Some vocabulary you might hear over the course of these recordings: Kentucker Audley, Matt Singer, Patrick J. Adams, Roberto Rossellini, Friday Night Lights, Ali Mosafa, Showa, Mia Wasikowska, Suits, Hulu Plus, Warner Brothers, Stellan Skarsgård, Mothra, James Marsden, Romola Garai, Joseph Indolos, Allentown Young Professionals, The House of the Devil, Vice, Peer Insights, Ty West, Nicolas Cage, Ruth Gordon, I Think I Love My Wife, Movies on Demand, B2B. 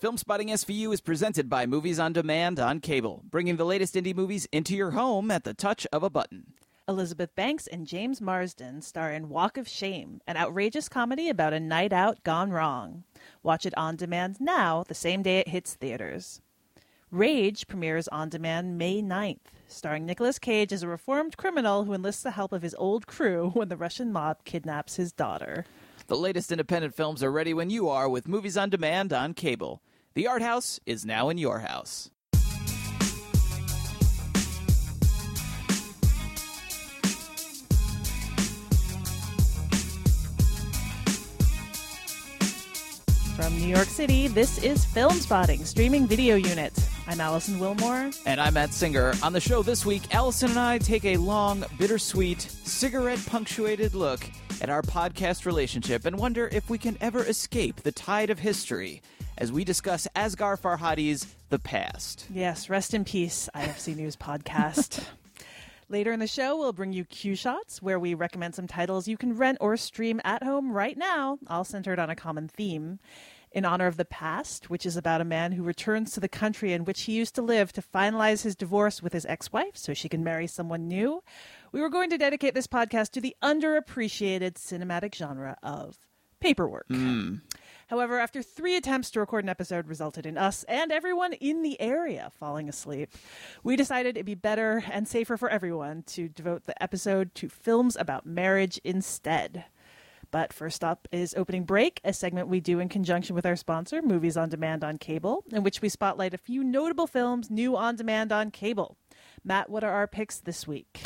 Film Spotting SVU is presented by Movies on Demand on cable, bringing the latest indie movies into your home at the touch of a button. Elizabeth Banks and James Marsden star in Walk of Shame, an outrageous comedy about a night out gone wrong. Watch it on demand now, the same day it hits theaters. Rage premieres on demand May 9th, starring Nicolas Cage as a reformed criminal who enlists the help of his old crew when the Russian mob kidnaps his daughter. The latest independent films are ready when you are with Movies on Demand on cable. The Art House is now in your house. From New York City, this is Film Spotting, streaming video unit. I'm Allison Wilmore. And I'm Matt Singer. On the show this week, Allison and I take a long, bittersweet, cigarette-punctuated look at our podcast relationship and wonder if we can ever escape the tide of history as we discuss Asghar Farhadi's The Past. Yes, rest in peace, IFC News podcast. Later in the show, we'll bring you Q Shots, where we recommend some titles you can rent or stream at home right now, all centered on a common theme. In honor of The Past, which is about a man who returns to the country in which he used to live to finalize his divorce with his ex-wife so she can marry someone new, we were going to dedicate this podcast to the underappreciated cinematic genre of paperwork. However, after 3 attempts to record an episode resulted in us and everyone in the area falling asleep, we decided it'd be better and safer for everyone to devote the episode to films about marriage instead. But first up is Opening Break, a segment we do in conjunction with our sponsor, Movies on Demand on Cable, in which we spotlight a few notable films new on demand on cable. Matt, what are our picks this week?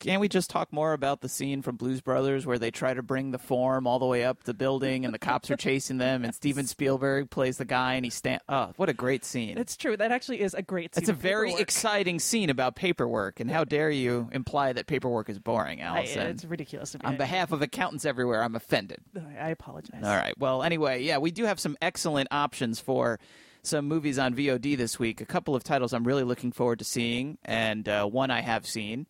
Can we just talk more about the scene from Blues Brothers where they try to bring the form all the way up the building and the cops are chasing them and Steven Spielberg plays the guy and he stands... Oh, what a great scene. It's true. That actually is a great scene. It's a very exciting scene about paperwork, and how dare you imply that paperwork is boring, Allison. It's ridiculous. On behalf of accountants everywhere, I'm offended. I apologize. All right. Well, anyway, yeah, we do have some excellent options for some movies on VOD this week. A couple of titles I'm really looking forward to seeing, and one I have seen.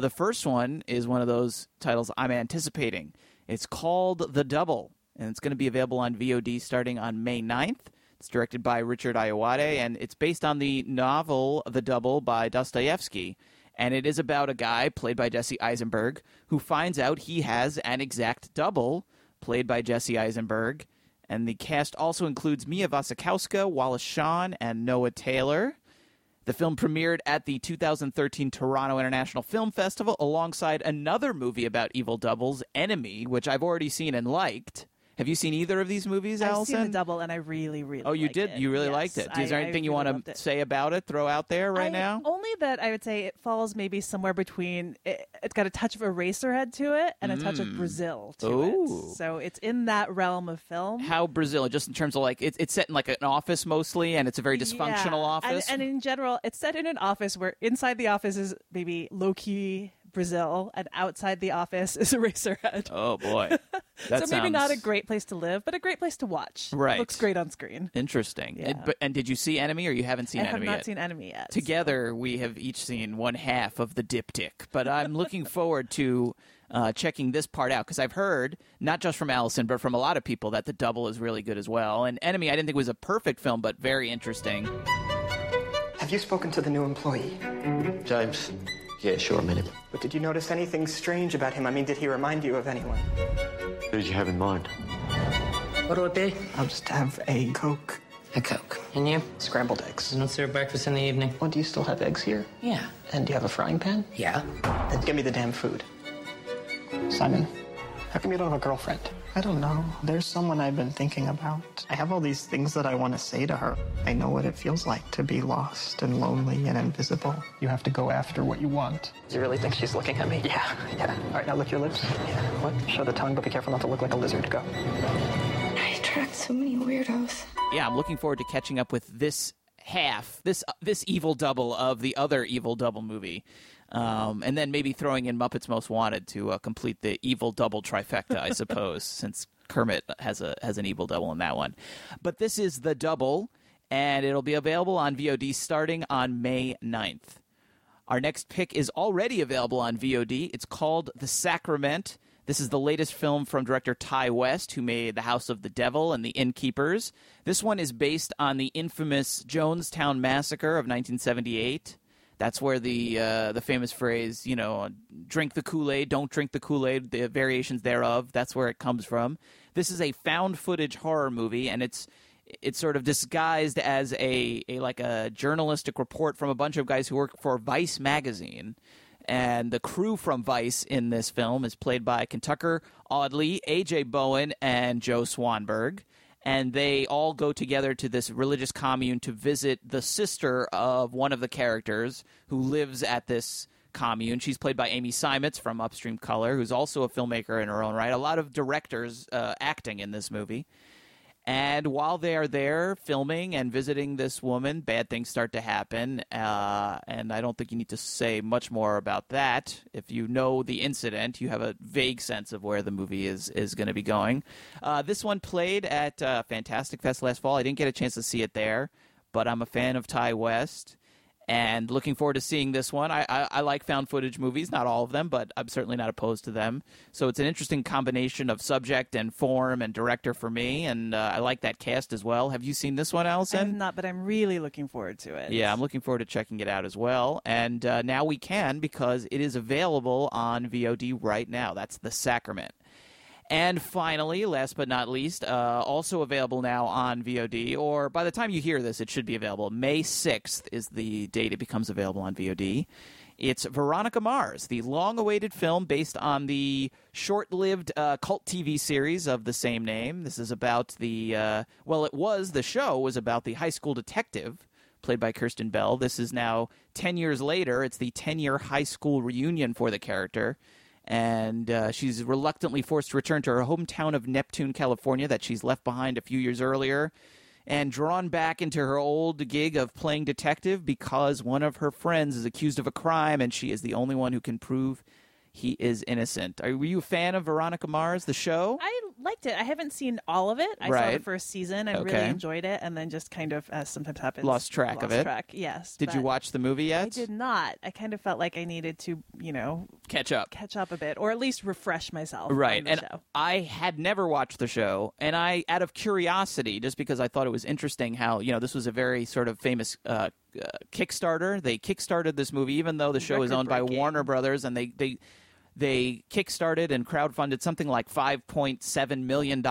The first one is one of those titles I'm anticipating. It's called The Double, and it's going to be available on VOD starting on May 9th. It's directed by Richard Ayoade, and it's based on the novel The Double by Dostoevsky. And it is about a guy, played by Jesse Eisenberg, who finds out he has an exact double, played by Jesse Eisenberg. And the cast also includes Mia Wasikowska, Wallace Shawn, and Noah Taylor. The film premiered at the 2013 Toronto International Film Festival alongside another movie about evil doubles, Enemy, which I've already seen and liked. Have you seen either of these movies, Allison? I've seen The Double, and I really liked it. Oh, you did? You really liked it. Is there anything you want to say about it, throw out there right now? Only that I would say it falls maybe somewhere between... It's got a touch of Eraserhead to it and a touch of Brazil to it. So it's in that realm of film. How Brazil? Just in terms of like, it's set in like an office mostly, and it's a very dysfunctional office. And in general, it's set in an office where inside the office is maybe low-key Brazil, and outside the office is Eraserhead. Oh, boy. That so maybe not a great place to live, but a great place to watch. Right. It looks great on screen. Interesting. Yeah. And did you see Enemy, or you haven't seen Enemy yet? I have not seen Enemy yet. Together, we have each seen one half of the diptych. But I'm looking forward to checking this part out, because I've heard, not just from Allison, but from a lot of people, that The Double is really good as well. And Enemy, I didn't think was a perfect film, but very interesting. Have you spoken to the new employee? James. Yeah, sure, I met him. But did you notice anything strange about him? I mean, did he remind you of anyone? Who did you have in mind? What'll it be? I'll just have a Coke. A Coke. And you? Scrambled eggs. And let's serve breakfast in the evening. Well, do you still have eggs here? Yeah. And do you have a frying pan? Yeah. Then give me the damn food. Simon, how come you don't have a girlfriend? I don't know. There's someone I've been thinking about. I have all these things that I want to say to her. I know what it feels like to be lost and lonely and invisible. You have to go after what you want. You really think she's looking at me? Yeah. All right, now lick your lips. Yeah. What? Show the tongue, but be careful not to look like a lizard. Go. Night tricks. So many weirdos. Yeah, I'm looking forward to catching up with this half, this evil double of the other evil double movie. And then maybe throwing in Muppets Most Wanted to complete the evil double trifecta, I suppose, since Kermit has an evil double in that one. But this is The Double, and it'll be available on VOD starting on May 9th. Our next pick is already available on VOD. It's called The Sacrament. This is the latest film from director Ty West, who made The House of the Devil and The Innkeepers. This one is based on the infamous Jonestown Massacre of 1978. That's where the famous phrase, you know, drink the Kool-Aid, don't drink the Kool-Aid, the variations thereof, that's where it comes from. This is a found footage horror movie, and it's sort of disguised as a journalistic report from a bunch of guys who work for Vice magazine. And the crew from Vice in this film is played by Kentucker Audley, A.J. Bowen, and Joe Swanberg. And they all go together to this religious commune to visit the sister of one of the characters who lives at this commune. She's played by Amy Simetz from Upstream Color, who's also a filmmaker in her own right. A lot of directors acting in this movie. And while they are there filming and visiting this woman, bad things start to happen. And I don't think you need to say much more about that. If you know the incident, you have a vague sense of where the movie is going to be going. This one played at Fantastic Fest last fall. I didn't get a chance to see it there, but I'm a fan of Ty West and looking forward to seeing this one. I like found footage movies, not all of them, but I'm certainly not opposed to them. So it's an interesting combination of subject and form and director for me, and I like that cast as well. Have you seen this one, Allison? I have not, but I'm really looking forward to it. Yeah, I'm looking forward to checking it out as well. And now we can, because it is available on VOD right now. That's The Sacrament. And finally, last but not least, also available now on VOD, or by the time you hear this, it should be available. May 6th is the date it becomes available on VOD. It's Veronica Mars, the long-awaited film based on the short-lived cult TV series of the same name. This is about the show was about the high school detective, played by Kristen Bell. This is now 10 years later. It's the 10-year high school reunion for the character. And she's reluctantly forced to return to her hometown of Neptune, California, that she's left behind a few years earlier, and drawn back into her old gig of playing detective because one of her friends is accused of a crime, and she is the only one who can prove he is innocent. Were you a fan of Veronica Mars, the show? I liked it. I haven't seen all of it. I saw the first season. I really enjoyed it, and then just kind of, as sometimes happens, lost track of it. Yes. Did you watch the movie yet? I did not. I kind of felt like I needed to, catch up a bit, or at least refresh myself. Right. On the show. I had never watched the show, and I, out of curiosity, just because I thought it was interesting how this was a very sort of famous Kickstarter. They kickstarted this movie, even though the show is owned by Warner Brothers, and they kickstarted and crowdfunded something like $5.7 million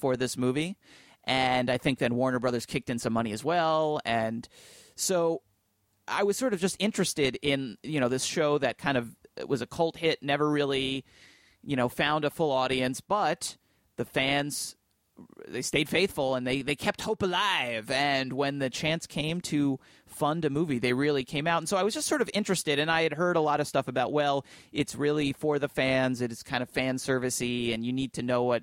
for this movie. And I think then Warner Brothers kicked in some money as well. And so I was sort of just interested in, this show that kind of was a cult hit, never really, found a full audience. But the fans, they stayed faithful and they kept hope alive. And when the chance came to fund a movie, they really came out. And so I was just sort of interested, and I had heard a lot of stuff about, it's really for the fans, it is kind of fan servicey, and you need to know what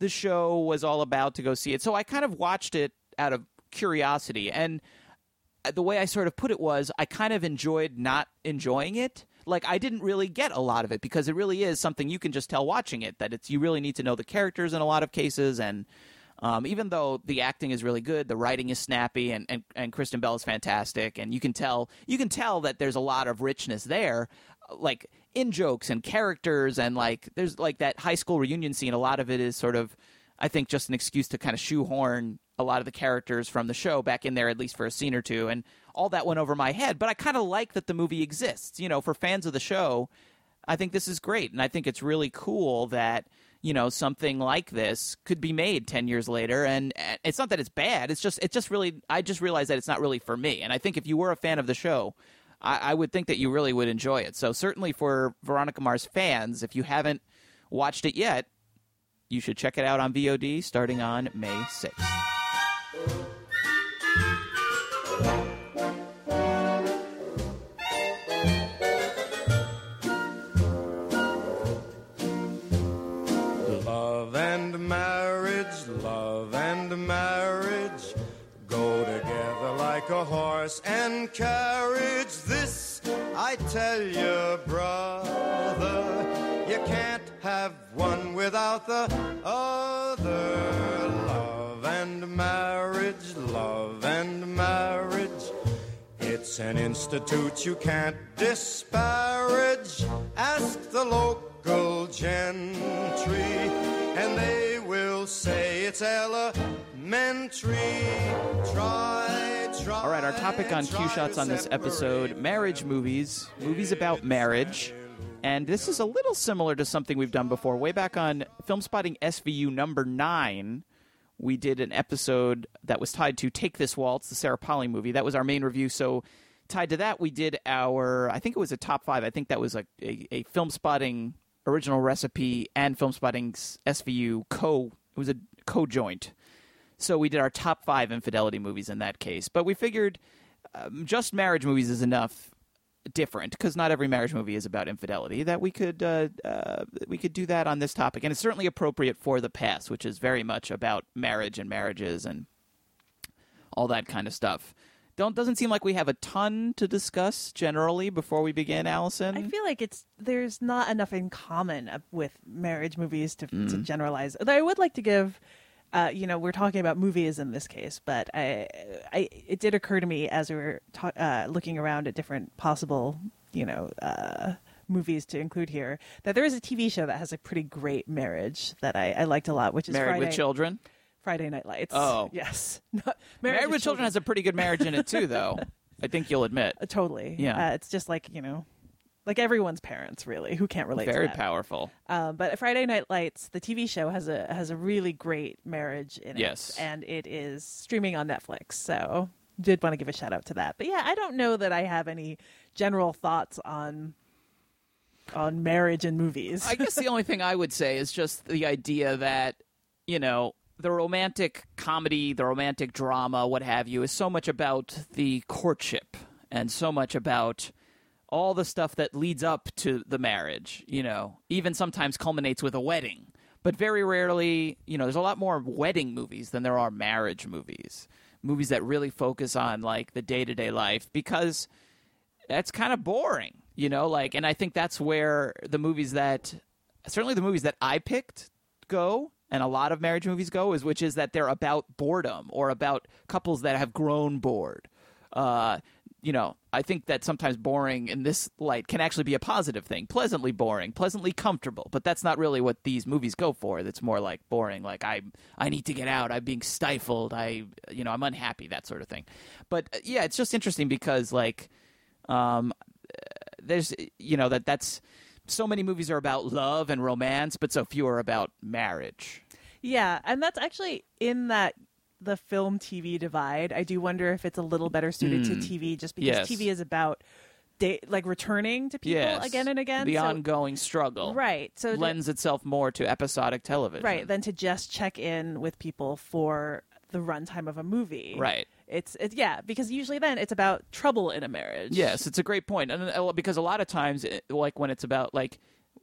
the show was all about to go see it. So I kind of watched it out of curiosity, and the way I sort of put it was I kind of enjoyed not enjoying it. Like, I didn't really get a lot of it, because it really is something you can just tell watching it, that you really need to know the characters in a lot of cases, and even though the acting is really good, the writing is snappy, and Kristen Bell is fantastic, and you can tell that there's a lot of richness there, like in jokes and characters, and there's that high school reunion scene. A lot of it is sort of, I think, just an excuse to kind of shoehorn a lot of the characters from the show back in there, at least for a scene or two, and all that went over my head. But I kind of like that the movie exists. For fans of the show, I think this is great, and I think it's really cool that something like this could be made 10 years later. And it's not that it's bad. I just realized that it's not really for me. And I think if you were a fan of the show, I would think that you really would enjoy it. So certainly for Veronica Mars fans, if you haven't watched it yet, you should check it out on VOD starting on May 6th. Love and like a horse and carriage. This I tell you, brother, you can't have one without the other. Love and marriage, it's an institute you can't disparage. Ask the local gentry and they will say it's elementary. Try. All right, our topic on Q Shots on this episode, marriage movies, movies about marriage. And this is a little similar to something we've done before. Way back on Film Spotting SVU number 9, we did an episode that was tied to Take This Waltz, the Sarah Polley movie. That was our main review. So tied to that, we did our, I think it was a top 5. I think that was a Film Spotting original recipe and Film Spotting's SVU it was a co-joint. So we did our top 5 infidelity movies in that case. But we figured just marriage movies is enough different, because not every marriage movie is about infidelity, that we could do that on this topic. And it's certainly appropriate for The Past, which is very much about marriage and marriages and all that kind of stuff. Doesn't seem like we have a ton to discuss generally before we begin, Allison. I feel like there's not enough in common with marriage movies to generalize. Although I would like to give we're talking about movies in this case, but it did occur to me as we were looking around at different possible, movies to include here, that there is a TV show that has a pretty great marriage that I liked a lot, which is Married with Children. Friday Night Lights. Oh. Yes. Married with Children has a pretty good marriage in it, too, though. I think you'll admit. Totally. Yeah. It's just like, like everyone's parents, really, who can't relate to that. Very powerful. But Friday Night Lights, the TV show, has a really great marriage in it. Yes. And it is streaming on Netflix, so did want to give a shout-out to that. But yeah, I don't know that I have any general thoughts on marriage and movies. I guess the only thing I would say is just the idea that, the romantic comedy, the romantic drama, what have you, is so much about the courtship and so much about all the stuff that leads up to the marriage, even sometimes culminates with a wedding. But very rarely, there's a lot more wedding movies than there are marriage movies. Movies that really focus on, like, the day-to-day life, because that's kind of boring, and I think that's where the movies that I picked go, and a lot of marriage movies go, which is that they're about boredom or about couples that have grown bored. I think that sometimes boring in this light can actually be a positive thing. Pleasantly boring, pleasantly comfortable. But that's not really what these movies go for. That's more like boring, like I need to get out. I'm being stifled. I'm unhappy, that sort of thing. But yeah, it's just interesting because there's that's so many movies are about love and romance, but so few are about marriage. Yeah, and that's actually in that the film TV divide. I do wonder if it's a little better suited to TV, just because TV is about returning to people again and again. The ongoing struggle. Right. So lends itself more to episodic television. Right. Than to just check in with people for the runtime of a movie. Right. It's because usually then it's about trouble in a marriage. Yes. It's a great point. And because a lot of times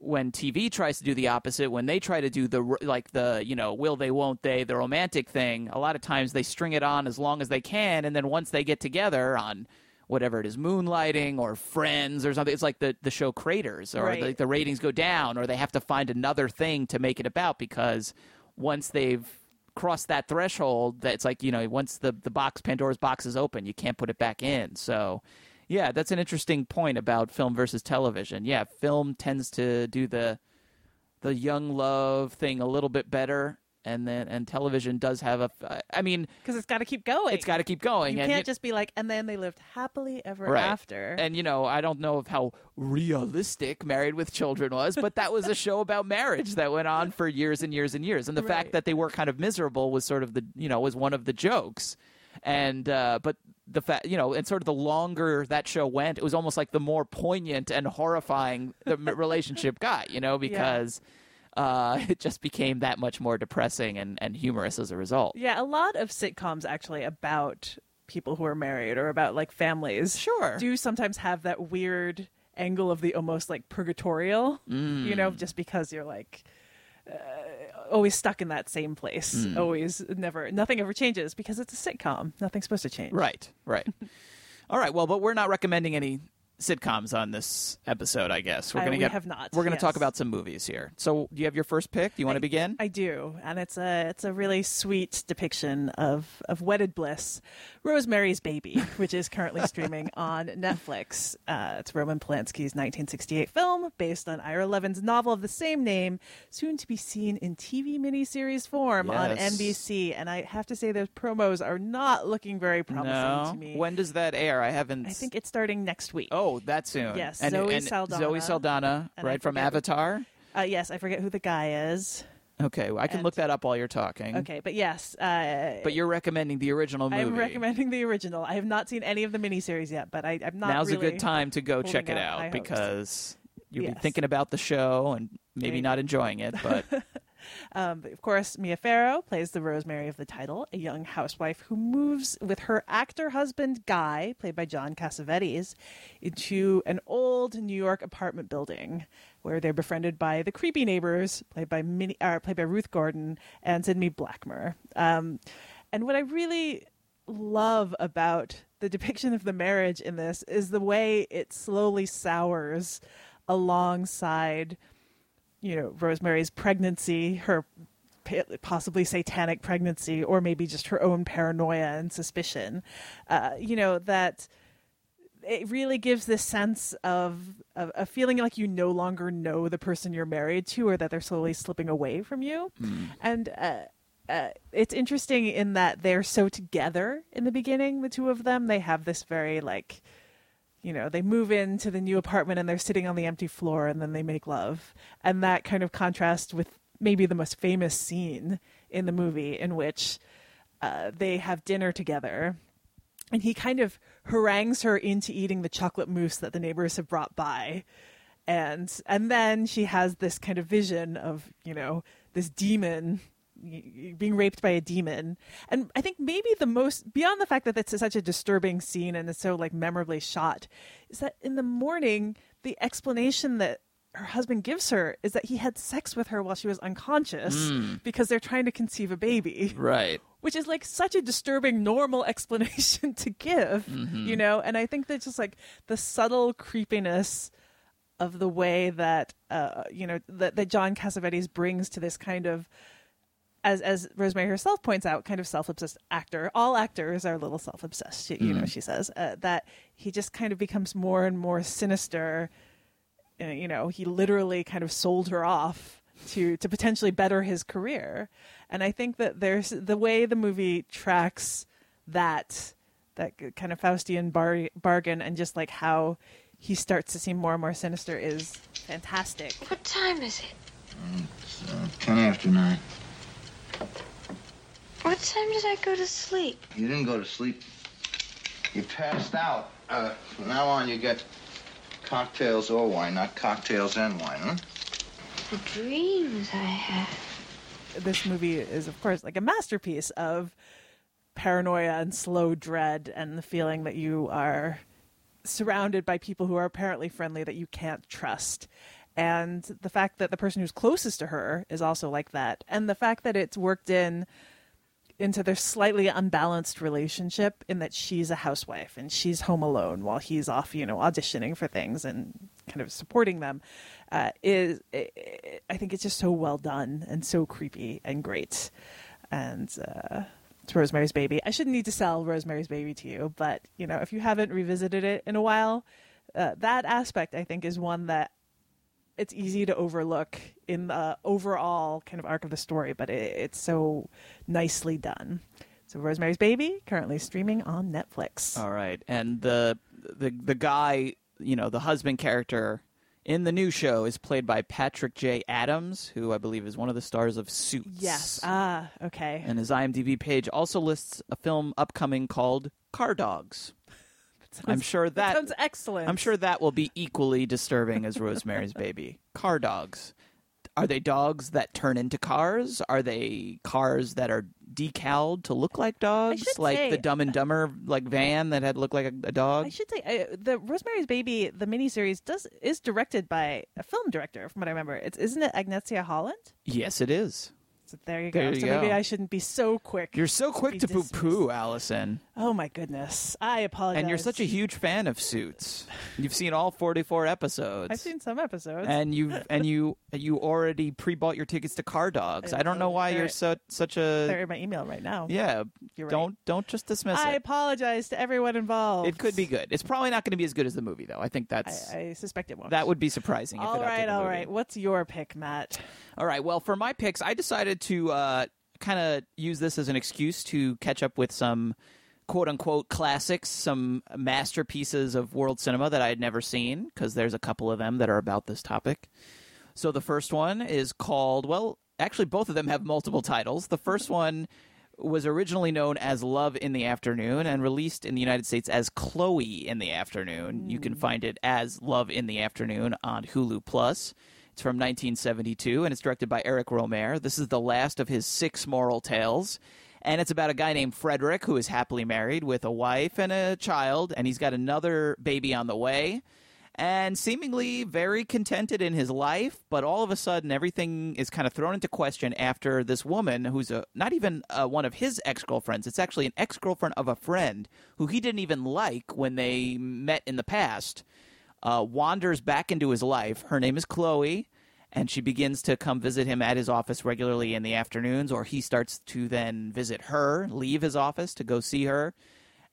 when TV tries to do the opposite, when they try to do the will they, won't they, the romantic thing, a lot of times they string it on as long as they can, and then once they get together on whatever it is, Moonlighting or Friends or something, it's like the show craters, or right. the ratings go down, or they have to find another thing to make it about, because once they've crossed that threshold, that's like, once the box, Pandora's box is open, you can't put it back in, so... Yeah, that's an interesting point about film versus television. Yeah, film tends to do the young love thing a little bit better, and television does have because it's got to keep going. It's got to keep going. You can't just be like, and then they lived happily ever after. And I don't know of how realistic Married with Children was, but that was a show about marriage that went on for years and years and years, and the fact that they were kind of miserable was sort of was one of the jokes. And but the fact and sort of the longer that show went, it was almost like the more poignant and horrifying the relationship got, because it just became that much more depressing and humorous as a result. Yeah, a lot of sitcoms actually about people who are married or about families do sometimes have that weird angle of the almost like purgatorial, just because you're like always stuck in that same place. Always, never, nothing ever changes because it's a sitcom. Nothing's supposed to change. Right. All right. Well, but we're not recommending any sitcoms on this episode, I guess. We're going to talk about some movies here. So, do you have your first pick? Do you want to begin? I do, and it's a really sweet depiction of wedded bliss, Rosemary's Baby, which is currently streaming on Netflix. It's Roman Polanski's 1968 film based on Ira Levin's novel of the same name, soon to be seen in TV miniseries form on NBC. And I have to say, those promos are not looking very promising to me. When does that air? I think it's starting next week. Oh, that soon. Yes, and Zoe Saldana, right, from Avatar? Yes, I forget who the guy is. Okay, well, I can look that up while you're talking. Okay, but yes. But you're recommending the original movie. I'm recommending the original. I have not seen any of the miniseries yet, but I'm not. Now's really a good time to go check it out because you'll be thinking about the show and maybe not enjoying it, but... But of course, Mia Farrow plays the Rosemary of the title, a young housewife who moves with her actor husband, Guy, played by John Cassavetes, into an old New York apartment building where they're befriended by the creepy neighbors, played by Ruth Gordon and Sidney Blackmer. And what I really love about the depiction of the marriage in this is the way it slowly sours alongside... Rosemary's pregnancy, her possibly satanic pregnancy, or maybe just her own paranoia and suspicion, that it really gives this sense of a feeling like you no longer know the person you're married to, or that they're slowly slipping away from you. And it's interesting in that they're so together in the beginning, the two of them. They have this very they move into the new apartment and they're sitting on the empty floor and then they make love. And that kind of contrasts with maybe the most famous scene in the movie in which they have dinner together. And he kind of harangues her into eating the chocolate mousse that the neighbors have brought by. And then she has this kind of vision of, this demon being raped by a demon. And I think maybe the most, beyond the fact that that's such a disturbing scene and it's so memorably shot, is that in the morning, the explanation that her husband gives her is that he had sex with her while she was unconscious because they're trying to conceive a baby. Right. Which is such a disturbing, normal explanation to give, And I think that just the subtle creepiness of the way that, that John Cassavetes brings to this kind of, as Rosemary herself points out, kind of self-obsessed actor. All actors are a little self-obsessed, she says, that he just kind of becomes more and more sinister. He literally kind of sold her off to potentially better his career. And I think that there's the way the movie tracks that kind of Faustian bargain and just how he starts to seem more and more sinister is fantastic. What time is it? It's 10 after 9. What time did I go to sleep? You didn't go to sleep. You passed out. From now on, you get cocktails or wine, not cocktails and wine, huh? The dreams I have. This movie is, of course, a masterpiece of paranoia and slow dread and the feeling that you are surrounded by people who are apparently friendly that you can't trust. And the fact that the person who's closest to her is also like that. And the fact that it's worked into their slightly unbalanced relationship in that she's a housewife and she's home alone while he's off, auditioning for things and kind of supporting them I think it's just so well done and so creepy and great. And it's Rosemary's Baby. I shouldn't need to sell Rosemary's Baby to you, but, if you haven't revisited it in a while, that aspect, I think, is one that it's easy to overlook in the overall kind of arc of the story, but it's so nicely done. So Rosemary's Baby, currently streaming on Netflix. All right. And the guy, the husband character in the new show is played by Patrick J. Adams, who I believe is one of the stars of Suits. Yes. Ah, okay. And his IMDb page also lists a film upcoming called Car Dogs. I'm sure that sounds excellent. I'm sure that will be equally disturbing as Rosemary's Baby. Car Dogs. Are they dogs that turn into cars? Are they cars that are decaled to look like dogs? Like the Dumb and Dumber like van that had looked like a dog? I should say the Rosemary's Baby, the miniseries, is directed by a film director, from what I remember. Isn't it Agnieszka Holland? Yes, it is. So there you go. Maybe I shouldn't be so quick. You're so quick to poo-poo, Allison. Oh, my goodness. I apologize. And you're such a huge fan of Suits. You've seen all 44 episodes. I've seen some episodes. And you already pre-bought your tickets to Car Dogs. I don't know why you're such a... They're in my email right now. Yeah. You're right. Don't just dismiss it. I apologize to everyone involved. It could be good. It's probably not going to be as good as the movie, though. I think that's... I suspect it won't. That would be surprising if it outdid the movie. All right. What's your pick, Matt? All right. Well, for my picks, I decided to kind of use this as an excuse to catch up with some quote-unquote classics, some masterpieces of world cinema that I had never seen, because there's a couple of them that are about this topic. So the first one is called, well, actually both of them have multiple titles. The first one was originally known as Love in the Afternoon and released in the United States as Chloe in the Afternoon. You can find it as Love in the Afternoon on Hulu Plus. It's from 1972, and it's directed by Eric Rohmer. This is the last of his 6 moral tales, and it's about a guy named Frederick who is happily married with a wife and a child, and he's got another baby on the way, and seemingly very contented in his life, but all of a sudden everything is kind of thrown into question after this woman who's not even one of his ex-girlfriends. It's actually an ex-girlfriend of a friend who he didn't even like when they met in the past. Wanders back into his life. Her name is Chloe, and she begins to come visit him at his office regularly in the afternoons, or he starts to then visit her, leave his office to go see her.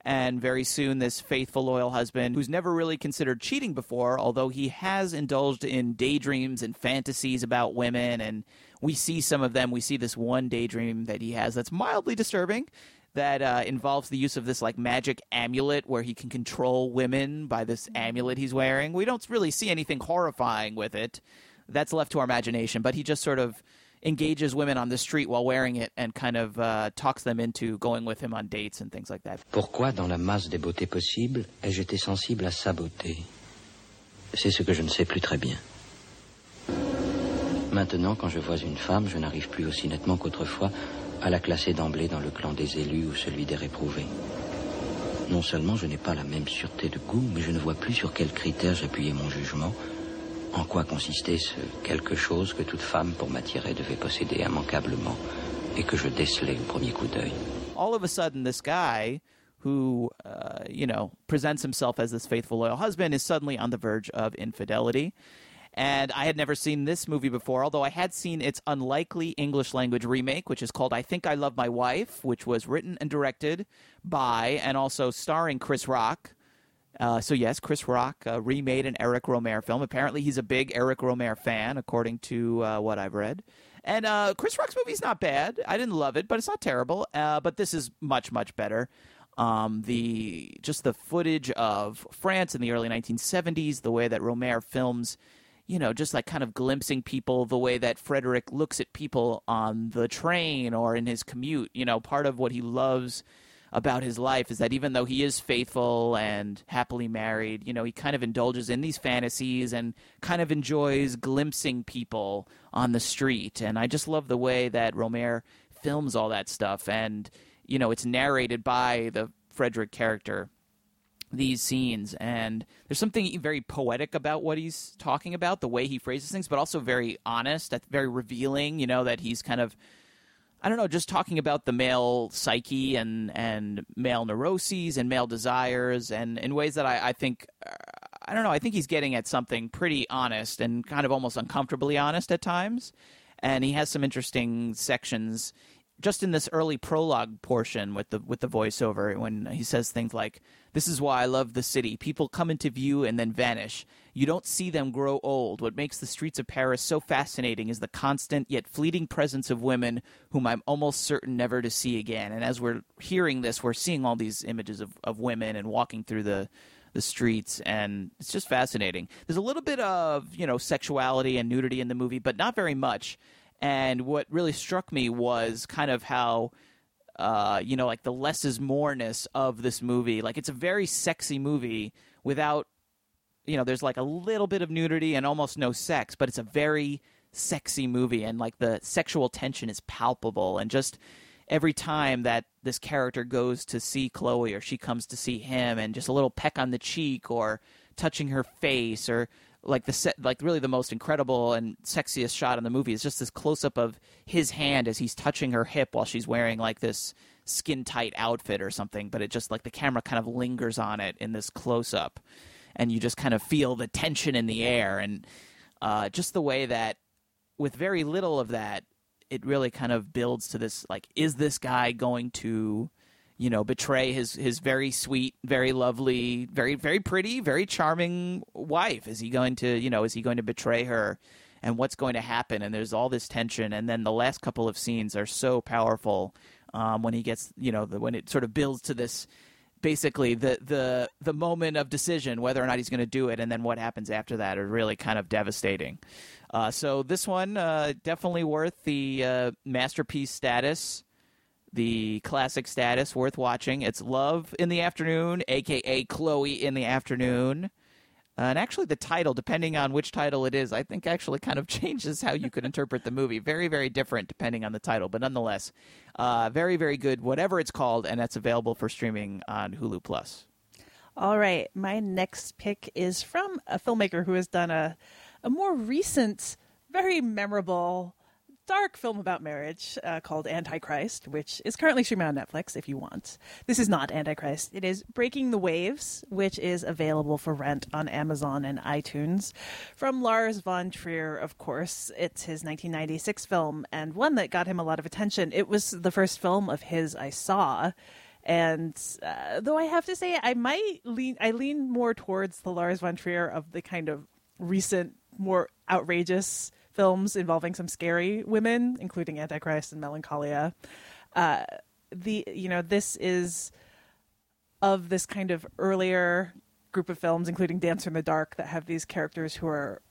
And very soon this faithful, loyal husband, who's never really considered cheating before, although he has indulged in daydreams and fantasies about women, and we see some of them. We see this one daydream that he has that's mildly disturbing, that involves the use of this like magic amulet where he can control women by this amulet he's wearing. We don't really see anything horrifying with it. That's left to our imagination. But he just sort of engages women on the street while wearing it and kind of talks them into going with him on dates and things like that. Pourquoi dans la masse des beautés possibles ai-je été sensible à sa beauté? C'est ce que je ne sais plus très bien. Maintenant, quand je vois une femme, je n'arrive plus aussi nettement qu'autrefois à la classer d'emblée dans le clan des élus ou celui des réprouvés. Non seulement je n'ai pas la même sûreté de goût, mais je ne vois plus sur quels critères j'appuyais mon jugement, en quoi consistait ce quelque chose que toute femme pour m'attirer devait posséder immanquablement et que je décelais au premier coup d'œil. All of a sudden, this guy who, presents himself as this faithful, loyal husband is suddenly on the verge of infidelity. And I had never seen this movie before, although I had seen its unlikely English language remake, which is called I Think I Love My Wife, which was written and directed by and also starring Chris Rock. So yes, Chris Rock remade an Eric Rohmer film. Apparently he's a big Eric Rohmer fan, according to what I've read. And Chris Rock's movie's not bad. I didn't love it, but it's not terrible. But this is much, much better. The footage of France in the early 1970s, the way that Rohmer films... just like kind of glimpsing people, the way that Frederick looks at people on the train or in his commute. Part of what he loves about his life is that even though he is faithful and happily married, he kind of indulges in these fantasies and kind of enjoys glimpsing people on the street. And I just love the way that Rohmer films all that stuff. And, it's narrated by the Frederick character, these scenes, and there's something very poetic about what he's talking about, the way he phrases things, but also very honest, very revealing, that he's kind of, just talking about the male psyche and male neuroses and male desires, and in ways that I think he's getting at something pretty honest and kind of almost uncomfortably honest at times. And he has some interesting sections just in this early prologue portion with the voiceover, when he says things like, "This is why I love the city. People come into view and then vanish. You don't see them grow old. What makes the streets of Paris so fascinating is the constant yet fleeting presence of women whom I'm almost certain never to see again." And as we're hearing this, we're seeing all these images of women and walking through the streets, and it's just fascinating. There's a little bit of, sexuality and nudity in the movie, but not very much. And what really struck me was kind of how, like the less is more-ness of this movie. Like, it's a very sexy movie without, there's like a little bit of nudity and almost no sex, but it's a very sexy movie, and like the sexual tension is palpable, and just every time that this character goes to see Chloe or she comes to see him, and just a little peck on the cheek or touching her face, or like the set, like really the most incredible and sexiest shot in the movie is just this close up of his hand as he's touching her hip while she's wearing like this skin tight outfit or something, but it just like the camera kind of lingers on it in this close up, and you just kind of feel the tension in the air, and just the way that with very little of that, it really kind of builds to this, like, is this guy going to, you know, betray his very sweet, very lovely, very, very pretty, very charming wife? Is he going to, you know, is he going to betray her, and what's going to happen? And there's all this tension. And then the last couple of scenes are so powerful when he gets, you know, when it sort of builds to this, basically the moment of decision, whether or not he's going to do it, and then what happens after that are really kind of devastating. So this one definitely worth the masterpiece status, the classic status, worth watching. It's Love in the Afternoon, a.k.a. Chloe in the Afternoon. And actually the title, depending on which title it is, I think actually kind of changes how you could interpret the movie. Very, very different depending on the title. But nonetheless, very, very good, whatever it's called. And that's available for streaming on Hulu Plus. All right. My next pick is from a filmmaker who has done a more recent, very memorable, dark film about marriage called Antichrist, which is currently streaming on Netflix if you want. This is not Antichrist. It is Breaking the Waves, which is available for rent on Amazon and iTunes. From Lars von Trier, of course. It's his 1996 film, and one that got him a lot of attention. It was the first film of his I saw. And though I have to say, I lean more towards the Lars von Trier of the kind of recent, more outrageous films involving some scary women, including Antichrist and Melancholia. This is of this kind of earlier group of films, including Dancer in the Dark, that have these characters who are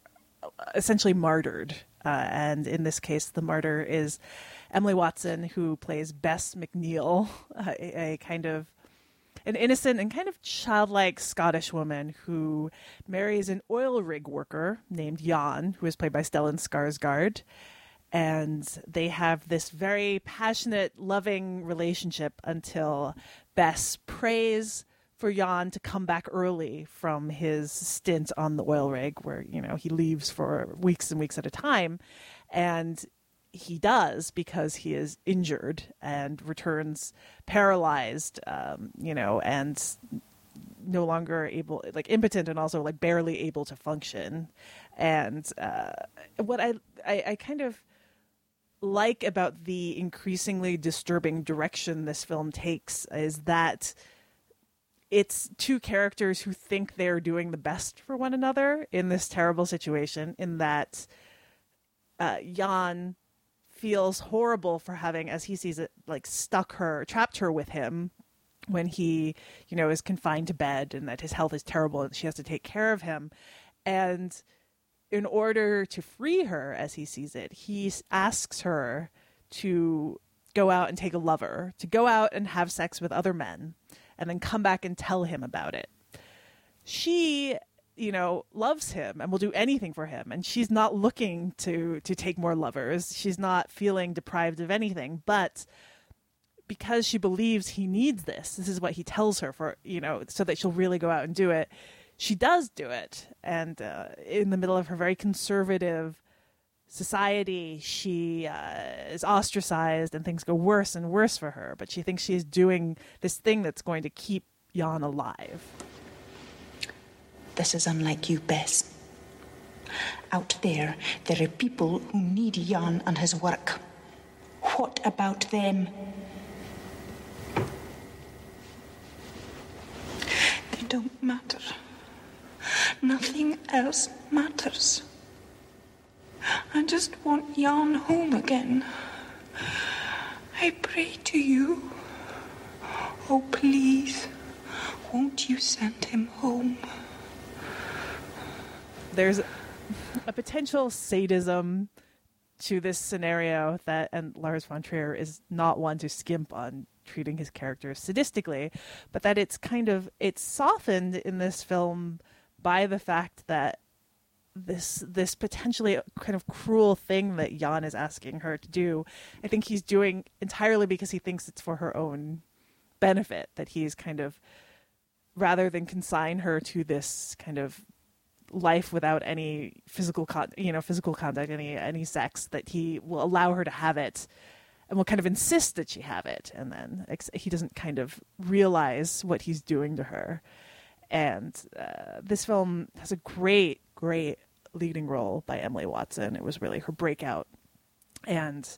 essentially martyred. And in this case, the martyr is Emily Watson, who plays Bess McNeil, a kind of an innocent and kind of childlike Scottish woman who marries an oil rig worker named Jan, who is played by Stellan Skarsgård. And they have this very passionate, loving relationship until Bess prays for Jan to come back early from his stint on the oil rig, where, you know, he leaves for weeks and weeks at a time. And he does, because he is injured and returns paralyzed, and no longer able, like impotent, and also like barely able to function. And what I kind of like about the increasingly disturbing direction this film takes is that it's two characters who think they're doing the best for one another in this terrible situation, in that Jan feels horrible for having, as he sees it, like trapped her with him when he, you know, is confined to bed, and that his health is terrible and she has to take care of him. And in order to free her, as he sees it, he asks her to go out and take a lover, to go out and have sex with other men, and then come back and tell him about it. She, you know, loves him and will do anything for him. And she's not looking to take more lovers. She's not feeling deprived of anything. But because she believes he needs this, this is what he tells her for, you know, so that she'll really go out and do it. She does do it. And in the middle of her very conservative society, she is ostracized, and things go worse and worse for her. But she thinks she's doing this thing that's going to keep Jan alive. This is unlike you, Bess. Out there, there are people who need Jan and his work. What about them? They don't matter. Nothing else matters. I just want Jan home again. I pray to you. Oh, please, won't you send him home? There's a potential sadism to this scenario that, and Lars von Trier is not one to skimp on treating his characters sadistically, but that it's softened in this film by the fact that this potentially kind of cruel thing that Jan is asking her to do. I think he's doing entirely because he thinks it's for her own benefit, that he's kind of, rather than consign her to this kind of life without any physical contact, any sex, that he will allow her to have it and will kind of insist that she have it. And then he doesn't kind of realize what he's doing to her. And this film has a great leading role by Emily Watson. It was really her breakout, and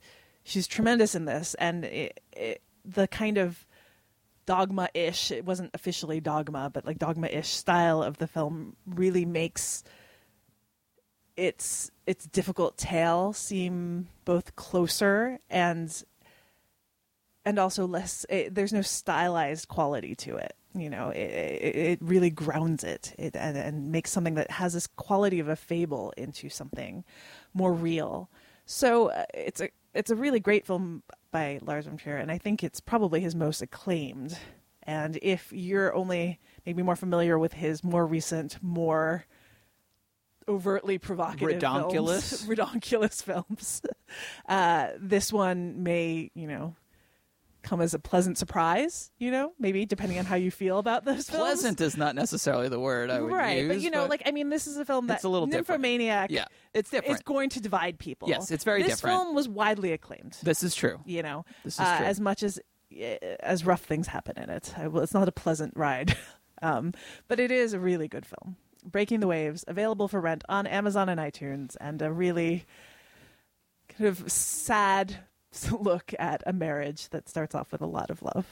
she's tremendous in this. And the kind of dogma-ish, it wasn't officially dogma, but like dogma-ish style of the film really makes its difficult tale seem both closer and also less. There's no stylized quality to it. It really grounds it and makes something that has this quality of a fable into something more real. So it's a really great film by Lars von Trier, and I think it's probably his most acclaimed. And if you're only maybe more familiar with his more recent, more overtly provocative redonkulous films, this one may, come as a pleasant surprise, maybe, depending on how you feel about those films. Pleasant is not necessarily the word I would use. Right, but this is a film that's a little Nymphomaniac. Different. Yeah, it's different. It's going to divide people. Yes, it's very different. This film was widely acclaimed. This is true. This is true. As much as rough things happen in it. It's not a pleasant ride, but it is a really good film. Breaking the Waves, available for rent on Amazon and iTunes, and a really kind of sad look at a marriage that starts off with a lot of love.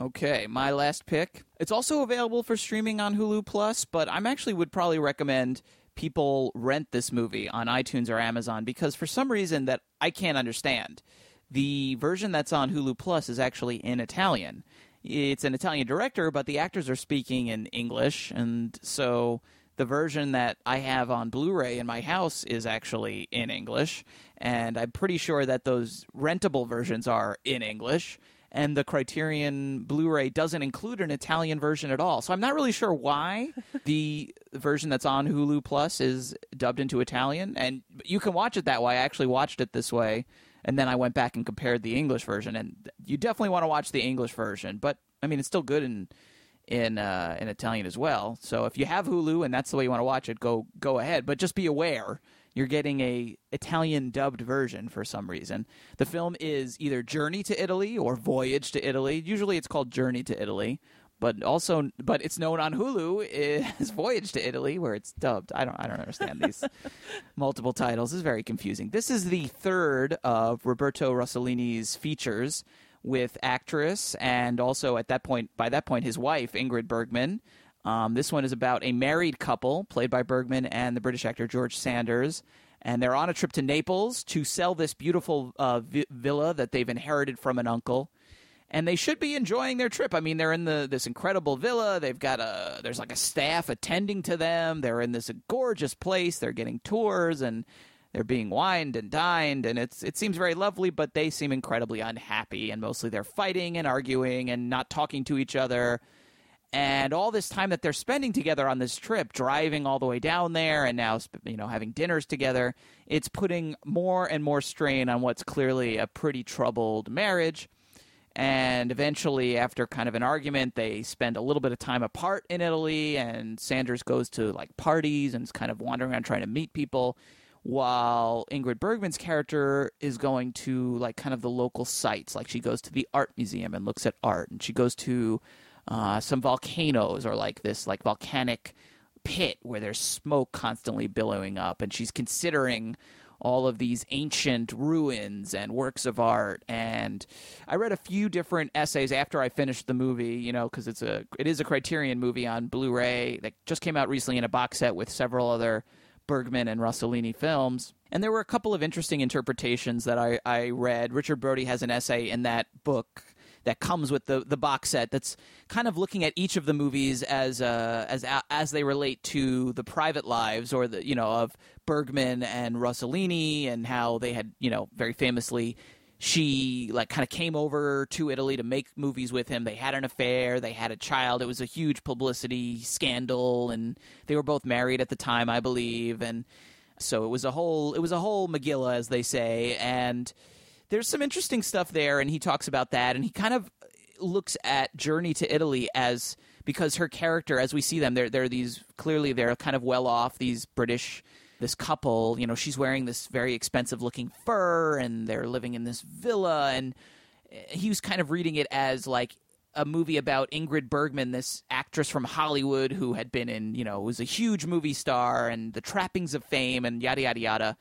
Okay, my last pick. It's also available for streaming on Hulu Plus, but I'm actually would probably recommend people rent this movie on iTunes or Amazon, because for some reason that I can't understand, the version that's on Hulu Plus is actually in Italian. It's an Italian director, but the actors are speaking in English, and so the version that I have on Blu-ray in my house is actually in English, and I'm pretty sure that those rentable versions are in English, and the Criterion Blu-ray doesn't include an Italian version at all. So I'm not really sure why the version that's on Hulu Plus is dubbed into Italian, and you can watch it that way. I actually watched it this way, and then I went back and compared the English version, and you definitely want to watch the English version, but it's still good in Italian as well. So if you have Hulu and that's the way you want to watch it, go ahead. But just be aware, you're getting a Italian dubbed version for some reason. The film is either Journey to Italy or Voyage to Italy. Usually it's called Journey to Italy, but it's known on Hulu as Voyage to Italy, where it's dubbed. I don't understand these multiple titles. It's very confusing. This is the third of Roberto Rossellini's features, with actress and also by that point his wife, Ingrid Bergman. This one is about a married couple played by Bergman and the British actor George Sanders, and they're on a trip to Naples to sell this beautiful villa that they've inherited from an uncle, and they should be enjoying their trip. They're in this incredible villa. They've got there's like a staff attending to them. They're in this gorgeous place. They're getting tours and they're being wined and dined, and it seems very lovely, but they seem incredibly unhappy, and mostly they're fighting and arguing and not talking to each other. And all this time that they're spending together on this trip, driving all the way down there and now having dinners together, it's putting more and more strain on what's clearly a pretty troubled marriage. And eventually, after kind of an argument, they spend a little bit of time apart in Italy, and Sanders goes to like parties and is kind of wandering around trying to meet people, while Ingrid Bergman's character is going to like kind of the local sites. Like she goes to the art museum and looks at art, and she goes to some volcanoes or like this like volcanic pit where there's smoke constantly billowing up, and she's considering all of these ancient ruins and works of art. And I read a few different essays after I finished the movie, because it is a Criterion movie on Blu-ray that just came out recently in a box set with several other Bergman and Rossellini films. And there were a couple of interesting interpretations that I read. Richard Brody has an essay in that book that comes with the box set that's kind of looking at each of the movies as they relate to the private lives or the of Bergman and Rossellini, and how they had very famously she like kind of came over to Italy to make movies with him. They had an affair. They had a child. It was a huge publicity scandal, and they were both married at the time, I believe. And so it was a whole megillah, as they say. And there's some interesting stuff there, and he talks about that, and he kind of looks at Journey to Italy as, because her character, as we see them, they're kind of well off, these British, this couple, you know, she's wearing this very expensive looking fur and they're living in this villa, and he was kind of reading it as like a movie about Ingrid Bergman, this actress from Hollywood who had been in, you know, was a huge movie star and the trappings of fame and yada, yada, yada,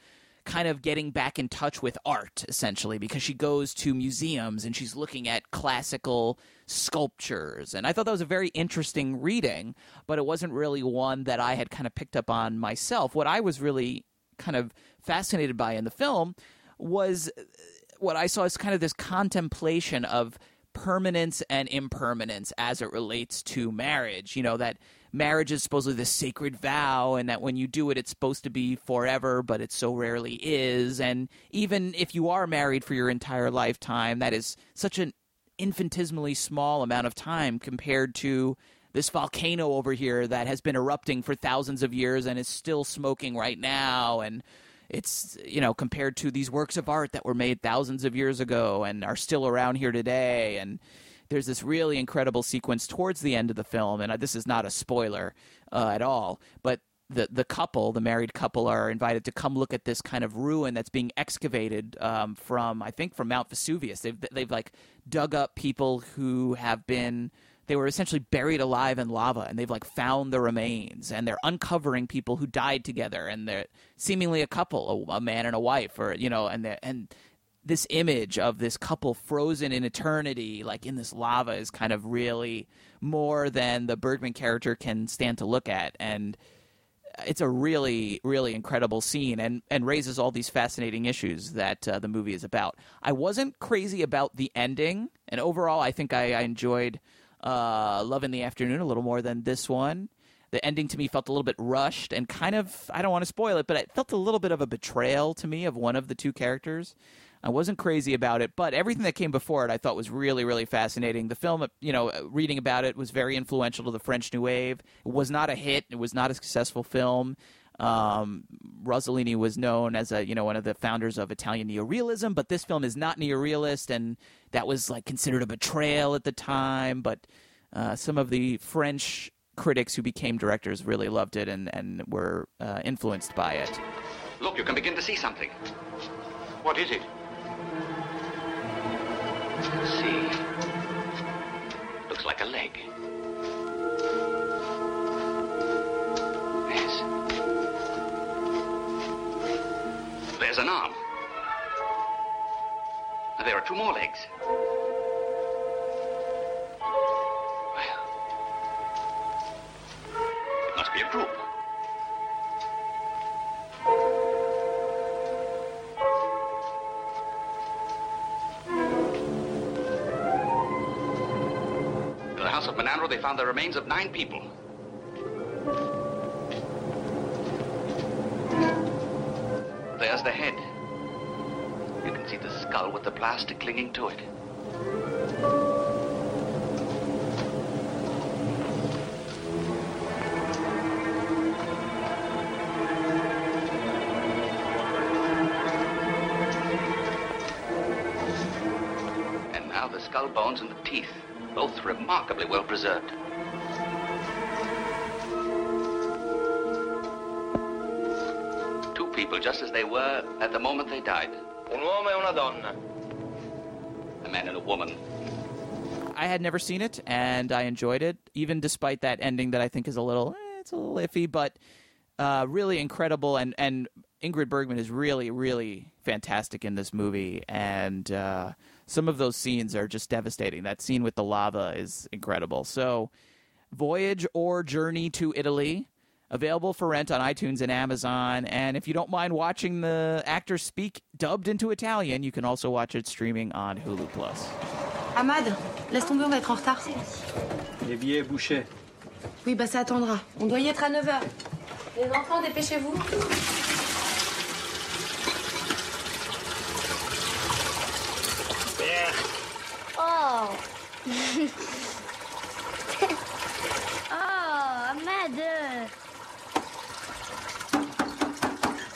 kind of getting back in touch with art essentially, because she goes to museums and she's looking at classical sculptures. And I thought that was a very interesting reading, but it wasn't really one that I had kind of picked up on myself. What I was really kind of fascinated by in the film was what I saw as kind of this contemplation of permanence and impermanence as it relates to marriage. You know, that marriage is supposedly this sacred vow, and that when you do it, it's supposed to be forever, but it so rarely is. And even if you are married for your entire lifetime, that is such an infinitesimally small amount of time compared to this volcano over here that has been erupting for thousands of years and is still smoking right now. And it's, you know, compared to these works of art that were made thousands of years ago and are still around here today. And there's this really incredible sequence towards the end of the film, and this is not a spoiler at all, but the married couple, are invited to come look at this kind of ruin that's being excavated from Mount Vesuvius. They've like dug up people who have been – they were essentially buried alive in lava, and they've like found the remains, and they're uncovering people who died together, and they're seemingly a couple, a man and a wife, or, you know, and this image of this couple frozen in eternity, like in this lava, is kind of really more than the Bergman character can stand to look at. And it's a really, really incredible scene, and raises all these fascinating issues that the movie is about. I wasn't crazy about the ending, and overall I think I enjoyed Love in the Afternoon a little more than this one. The ending to me felt a little bit rushed and kind of, I don't want to spoil it, but it felt a little bit of a betrayal to me of one of the two characters. I wasn't crazy about it, but everything that came before it I thought was really, really fascinating. The film, you know, reading about it was very influential to the French New Wave. It was not a hit. It was not a successful film. Rossellini was known as one of the founders of Italian neorealism, but this film is not neorealist, and that was like considered a betrayal at the time. But some of the French critics who became directors really loved it and were influenced by it. Look, you can begin to see something. What is it? See. Looks like a leg. Yes. There's an arm. And there are two more legs. Well, it must be a group. Of Menandro, they found the remains of 9 people. There's the head. You can see the skull with the plaster clinging to it. And now the skull bones and the teeth. Both remarkably well preserved. Two people just as they were at the moment they died. Un uomo e una donna. A man and a woman. I had never seen it, and I enjoyed it, even despite that ending that I think is a little iffy, but really incredible. And Ingrid Bergman is really, really fantastic in this movie, and some of those scenes are just devastating. That scene with the lava is incredible. So, Voyage or Journey to Italy, available for rent on iTunes and Amazon. And if you don't mind watching the actors speak dubbed into Italian, you can also watch it streaming on Hulu Plus. Ahmad, laisse tomber, on va être en retard. Les billets bouchés. Oui, bah ça attendra. On doit y être à 9h. Les enfants, dépêchez-vous. Oh. Oh, I'm mad.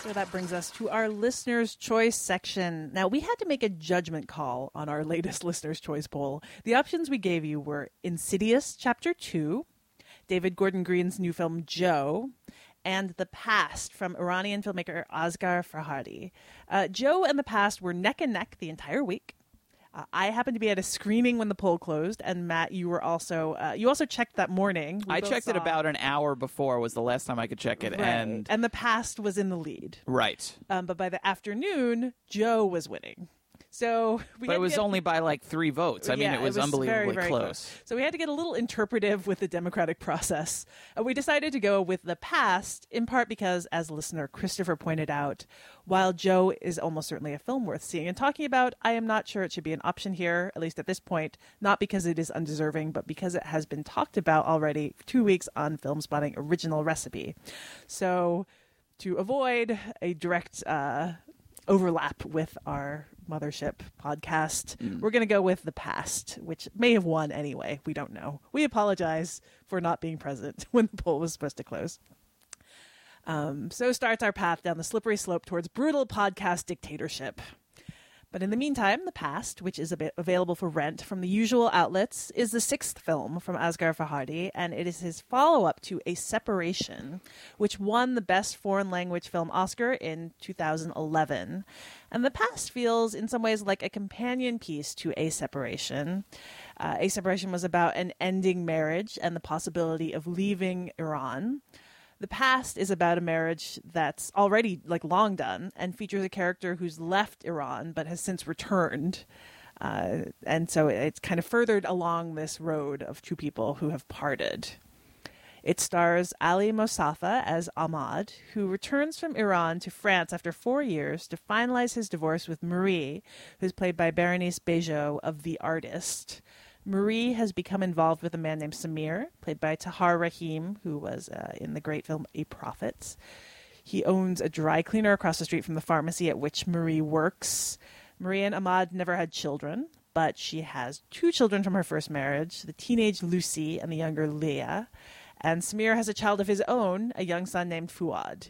So that brings us to our listener's choice section. Now, we had to make a judgment call on our latest listener's choice poll. The options we gave you were Insidious Chapter 2, David Gordon Green's new film Joe, and The Past from Iranian filmmaker Asghar Farhadi. Joe and The Past were neck and neck the entire week. I happened to be at a screening when the poll closed, and Matt, you were also you also checked that morning. I checked it about an hour before was the last time I could check it, right. And The Past was in the lead, right? But by the afternoon, Joe was winning. So we only by like 3 votes. I mean, it was unbelievably very, very close. So we had to get a little interpretive with the democratic process. We decided to go with The Past, in part because, as listener Christopher pointed out, while Joe is almost certainly a film worth seeing and talking about, I am not sure it should be an option here, at least at this point, not because it is undeserving, but because it has been talked about already 2 weeks on Film Spotting Original Recipe. So to avoid a direct overlap with our mothership podcast, we're going to go with The Past, which may have won anyway. We don't know. We apologize for not being present when the poll was supposed to close. So starts our path down the slippery slope towards brutal podcast dictatorship. But in the meantime, The Past, which is available for rent from the usual outlets, is the 6th film from Asghar Farhadi, and it is his follow-up to A Separation, which won the Best Foreign Language Film Oscar in 2011. And The Past feels in some ways like a companion piece to A Separation. A Separation was about an ending marriage and the possibility of leaving Iran. The Past is about a marriage that's already like long done and features a character who's left Iran but has since returned. And so it's kind of furthered along this road of 2 people who have parted. It stars Ali Mosafa as Ahmad, who returns from Iran to France after 4 years to finalize his divorce with Marie, who's played by Berenice Bejo of The Artist. Marie has become involved with a man named Samir, played by Tahar Rahim, who was in the great film A Prophet. He owns a dry cleaner across the street from the pharmacy at which Marie works. Marie and Ahmad never had children, but she has 2 children from her first marriage, the teenage Lucy and the younger Leah. And Samir has a child of his own, a young son named Fuad.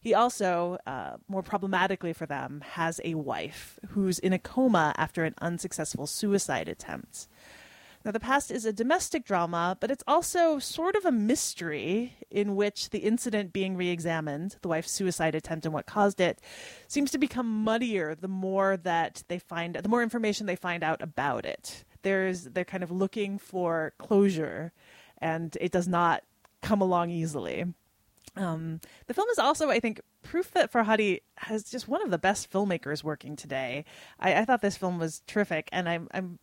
He also, more problematically for them, has a wife who's in a coma after an unsuccessful suicide attempt. Now, The Past is a domestic drama, but it's also sort of a mystery in which the incident being re-examined, the wife's suicide attempt and what caused it, seems to become muddier the more information they find out about it. They're kind of looking for closure, and it does not come along easily. The film is also, I think, proof that Farhadi has just one of the best filmmakers working today. I thought this film was terrific, and I'm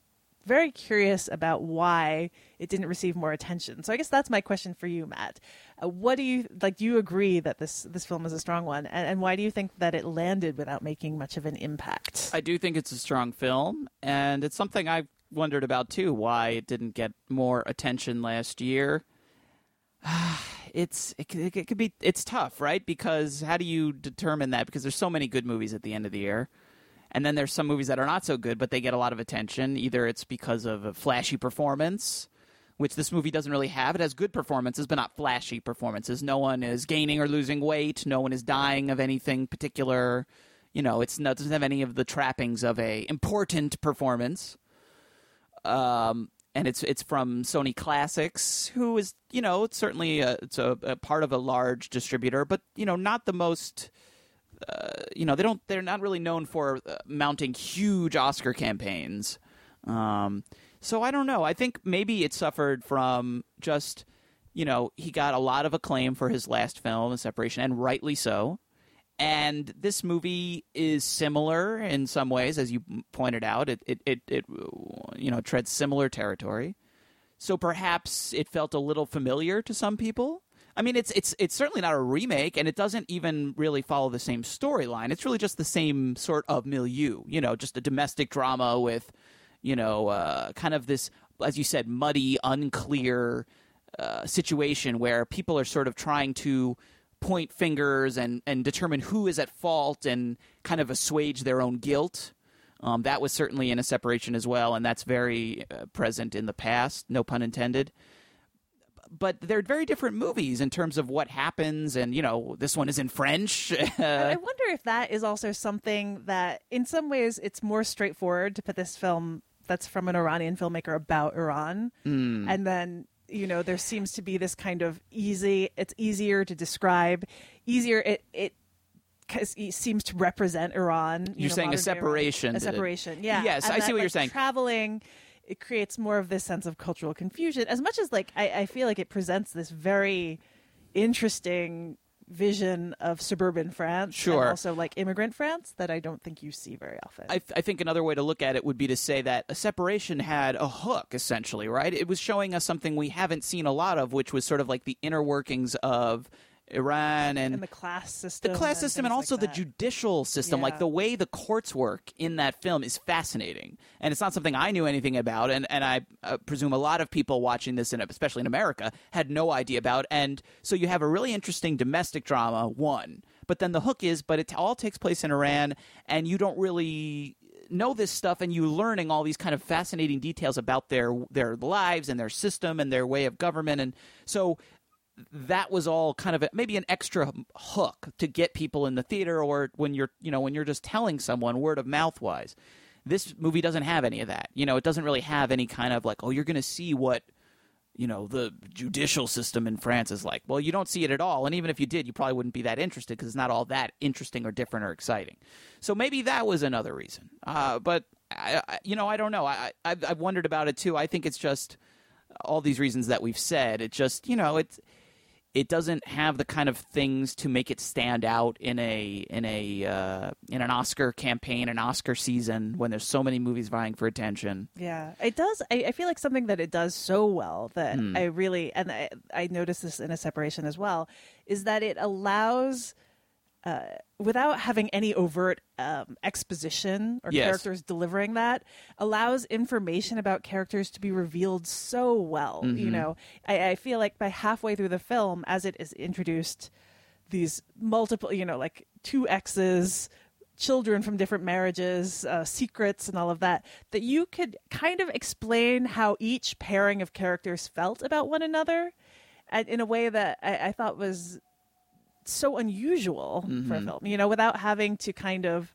very curious about why it didn't receive more attention. So I guess that's my question for you, Matt. What do you like? Do you agree that this film is a strong one, and why do you think that it landed without making much of an impact? I do think it's a strong film, and it's something I've wondered about too. Why it didn't get more attention last year? It could be, it's tough, right? Because how do you determine that? Because there's so many good movies at the end of the year. And then there's some movies that are not so good, but they get a lot of attention. Either it's because of a flashy performance, which this movie doesn't really have. It has good performances, but not flashy performances. No one is gaining or losing weight. No one is dying of anything particular. You know, it doesn't have any of the trappings of a important performance. And it's from Sony Classics, who is, you know, it's certainly a part of a large distributor, but, you know, not the most... they're not really known for mounting huge Oscar campaigns. So I don't know. I think maybe it suffered from just, you know, he got a lot of acclaim for his last film, A Separation, and rightly so. And this movie is similar in some ways, as you pointed out. It treads similar territory. So perhaps it felt a little familiar to some people. I mean, it's certainly not a remake, and it doesn't even really follow the same storyline. It's really just the same sort of milieu, you know, just a domestic drama with, you know, kind of this, as you said, muddy, unclear situation where people are sort of trying to point fingers and determine who is at fault and kind of assuage their own guilt. That was certainly in a separation as well, and that's very present in The Past, no pun intended. But they're very different movies in terms of what happens, and, you know, this one is in French. I wonder if that is also something that, in some ways, it's more straightforward to put this film that's from an Iranian filmmaker about Iran. Mm. And then, you know, there seems to be this kind of it's easier to describe, because it seems to represent Iran. You're saying a separation. A separation, yeah. Yes, and I see what you're saying. Traveling, it creates more of this sense of cultural confusion. As much as, like, I feel like it presents this very interesting vision of suburban France, sure, and also like immigrant France that I don't think you see very often. I think another way to look at it would be to say that a separation had a hook, essentially, right? It was showing us something we haven't seen a lot of, which was sort of like the inner workings of Iran and the class system. The class system and also like the judicial system. Yeah. Like the way the courts work in that film is fascinating. And it's not something I knew anything about. And I presume a lot of people watching this, especially in America, had no idea about. And so you have a really interesting domestic drama, one. But then the hook is, but it all takes place in Iran and you don't really know this stuff, and you learning all these kind of fascinating details about their lives and their system and their way of government. And so that was all kind of maybe an extra hook to get people in the theater, or when you're just telling someone word of mouth wise. This movie doesn't have any of that. You know, it doesn't really have any kind of like, oh, you're going to see what, you know, the judicial system in France is like. Well, you don't see it at all. And even if you did, you probably wouldn't be that interested because it's not all that interesting or different or exciting. So maybe that was another reason. But, I don't know. I've wondered about it, too. I think it's just all these reasons that we've said. It just, you know, it doesn't have the kind of things to make it stand out in an Oscar campaign, an Oscar season, when there's so many movies vying for attention. Yeah, it does. I feel like something that it does so well that I really, and I noticed this in A Separation as well, is that it allows, without having any overt exposition or characters delivering that, allows information about characters to be revealed so well. Mm-hmm. You know, I feel like by halfway through the film, as it is introduced, these multiple, you know, like two exes, children from different marriages, secrets and all of that, that you could kind of explain how each pairing of characters felt about one another in a way that I thought was so unusual, mm-hmm, for a film, you know, without having to kind of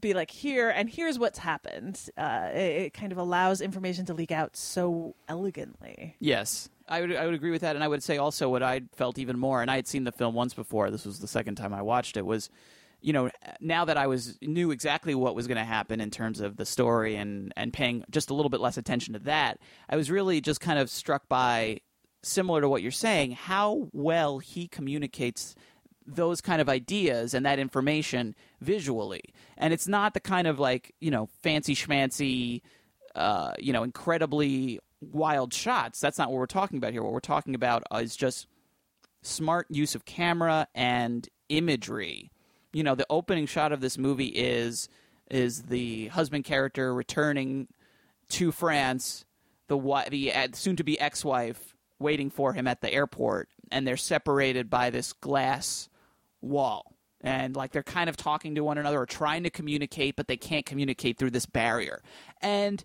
be like, here's what's happened. It kind of allows information to leak out so elegantly. Yes, I would agree with that. And I would say also what I felt even more, and I had seen the film once before, this was the second time I watched it, was, you know, now that I knew exactly what was going to happen in terms of the story and paying just a little bit less attention to that, I was really just kind of struck by, similar to what you're saying, how well he communicates those kind of ideas and that information visually. And it's not the kind of like, you know, fancy schmancy, you know, incredibly wild shots. That's not what we're talking about here. What we're talking about is just smart use of camera and imagery. You know, the opening shot of this movie is the husband character returning to France, the soon-to-be ex-wife waiting for him at the airport, and they're separated by this glass wall, and like they're kind of talking to one another or trying to communicate, but they can't communicate through this barrier, and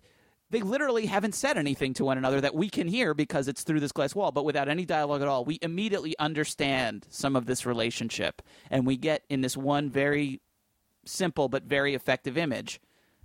they literally haven't said anything to one another that we can hear because it's through this glass wall. But without any dialogue at all, we immediately understand some of this relationship, and we get in this one very simple but very effective image,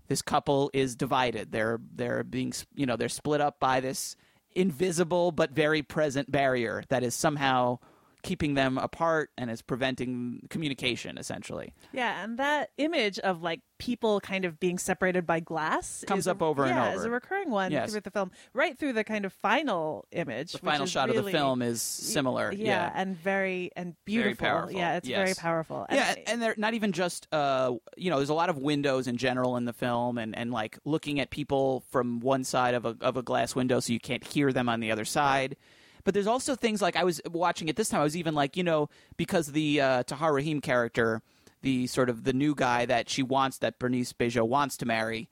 this couple is divided. They're being, you know, they're split up by this invisible but very present barrier that is somehow keeping them apart and is preventing communication, essentially. Yeah, and that image of like people kind of being separated by glass comes up over and over. Yeah, is a recurring one, yes, throughout the film, right through the kind of final image. The final shot of the film is similar. Yeah, and beautiful. Very powerful. Yeah, it's very powerful. And and they're not even just, you know, there's a lot of windows in general in the film, and like looking at people from one side of a glass window so you can't hear them on the other side. But there's also things like, I was watching it this time, I was even like, you know, because the Tahar Rahim character, the sort of the new guy that she wants, that Bernice Bejo wants to marry,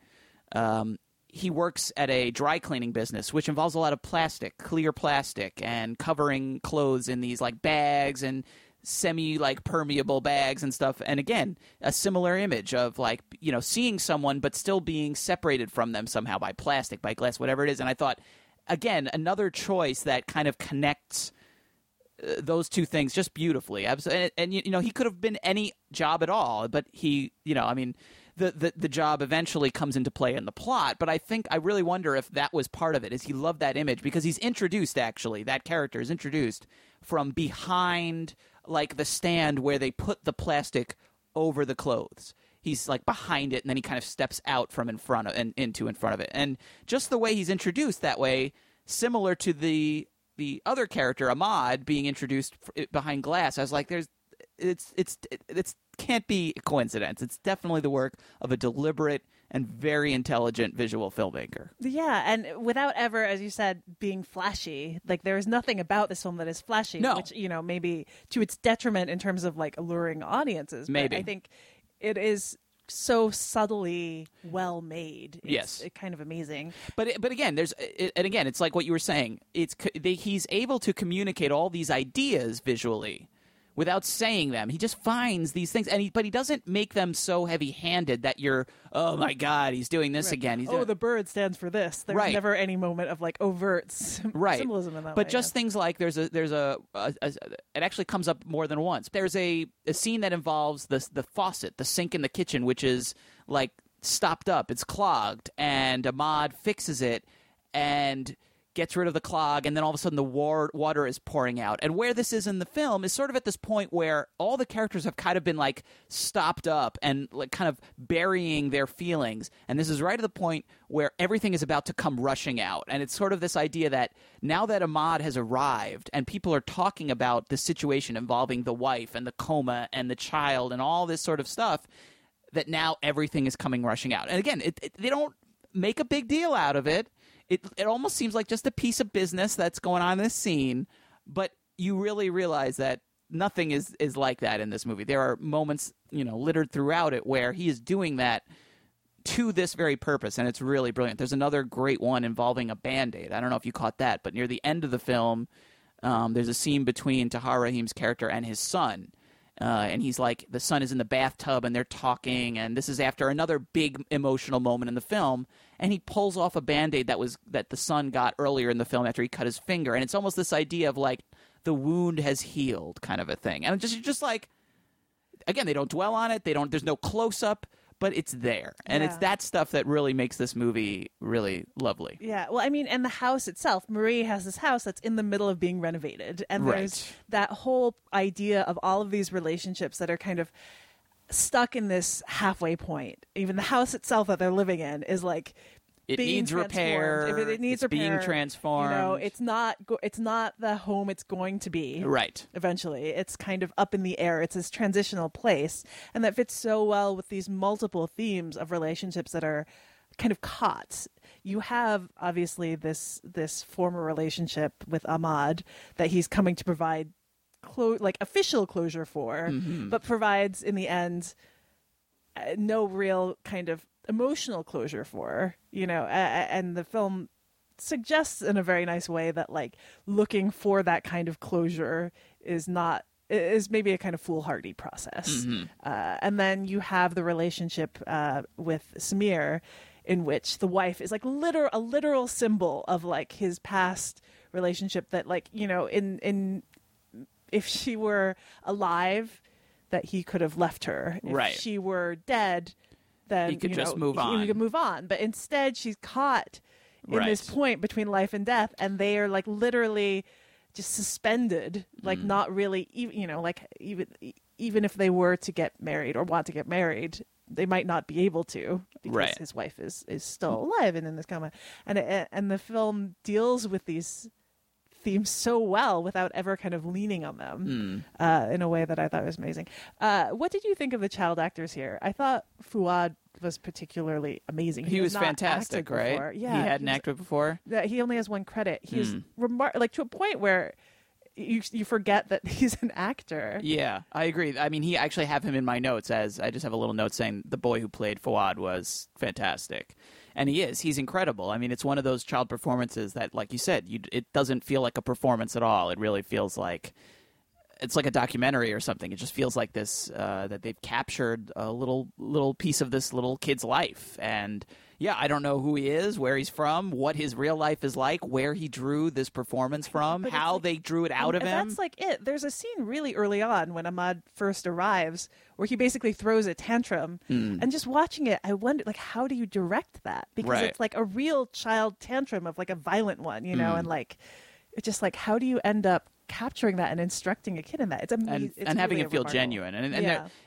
he works at a dry cleaning business, which involves a lot of plastic, clear plastic, and covering clothes in these like bags and semi permeable bags and stuff. And again, a similar image of seeing someone but still being separated from them somehow by plastic, by glass, whatever it is. And I thought, again, another choice that kind of connects those two things just beautifully. And he could have been any job at all, but he, the job eventually comes into play in the plot. But I think I really wonder if that was part of it, is he loved that image because he's introduced, actually, that character is introduced from behind the stand where they put the plastic over the clothes. He's behind it, and then he kind of steps out from in front of and into in front of it. And just the way he's introduced that way, similar to the other character, Ahmad, being introduced behind glass. I was like, it's can't be a coincidence. It's definitely the work of a deliberate and very intelligent visual filmmaker. Yeah, and without ever, as you said, being flashy. There is nothing about this film that is flashy, no. Which, maybe to its detriment in terms of, alluring audiences. Maybe. But I think it is so subtly well made. Yes. It's kind of amazing. But again, it's like what you were saying. He's able to communicate all these ideas visually without saying them. He just finds these things, but he doesn't make them so heavy-handed that you're, oh my God, he's doing this right. Again. The bird stands for this. There's right. Never any moment of overt right. Symbolism in that. But way, just things like it actually comes up more than once. There's a scene that involves the faucet, the sink in the kitchen, which is stopped up, it's clogged, and Ahmad fixes it and gets rid of the clog, and then all of a sudden the water is pouring out. And where this is in the film is sort of at this point where all the characters have kind of been stopped up and kind of burying their feelings. And this is right at the point where everything is about to come rushing out. And it's sort of this idea that now that Ahmad has arrived and people are talking about the situation involving the wife and the coma and the child and all this sort of stuff, that now everything is coming rushing out. And again, they don't make a big deal out of it. It almost seems like just a piece of business that's going on in this scene, but you really realize that nothing is like that in this movie. There are moments, littered throughout it where he is doing that to this very purpose, and it's really brilliant. There's another great one involving a Band-Aid. I don't know if you caught that, but near the end of the film, there's a scene between Tahar Rahim's character and his son. And he's the son is in the bathtub and they're talking, and this is after another big emotional moment in the film, and he pulls off a Band-Aid that the son got earlier in the film after he cut his finger, and it's almost this idea of the wound has healed kind of a thing. And just again, they don't dwell on it, there's no close up, but it's there. And yeah. It's that stuff that really makes this movie really lovely. Yeah. Well, and the house itself, Marie has this house that's in the middle of being renovated. And there's that whole idea of all of these relationships that are kind of stuck in this halfway point. Even the house itself that they're living in is it needs repair. Being transformed. It's not the home it's going to be. Right. Eventually, it's kind of up in the air. It's this transitional place, and that fits so well with these multiple themes of relationships that are kind of caught. You have obviously this former relationship with Ahmad that he's coming to provide official closure for, mm-hmm. but provides in the end no real kind of emotional closure for, and the film suggests in a very nice way that looking for that kind of closure is maybe a kind of foolhardy process. Mm-hmm. And then you have the relationship with Samir, in which the wife is a literal symbol of his past relationship that in if she were alive that he could have left her. If right. she were dead, then he could just move on. He could move on. But instead, she's caught in right. this point between life and death, and they are literally just suspended, not really, even if they were to get married or want to get married, they might not be able to because right. his wife is still alive and in this coma. And the film deals with these themes so well without ever kind of leaning on them in a way that I thought was amazing. What did you think of the child actors here? I thought Fuad was particularly amazing. He was fantastic, right? Yeah, he hadn't acted before. He only has one credit. He's to a point where you forget that he's an actor. Yeah, I agree. He actually have him in my notes as I just have a little note saying the boy who played Fuad was fantastic. And he is. He's incredible. It's one of those child performances that, like you said, it doesn't feel like a performance at all. It really feels like it's like a documentary or something. It just feels like this that they've captured a little piece of this little kid's life. And yeah, I don't know who he is, where he's from, what his real life is like, where he drew this performance from, how they drew it out of him. That's like it. There's a scene really early on when Ahmad first arrives where he basically throws a tantrum. And just watching it, I wonder, like, how do you direct that? Because it's like a real child tantrum of like a violent one, you know, and like, it's just like, how do you end up capturing that and instructing a kid in that? It's amazing. And having it feel genuine.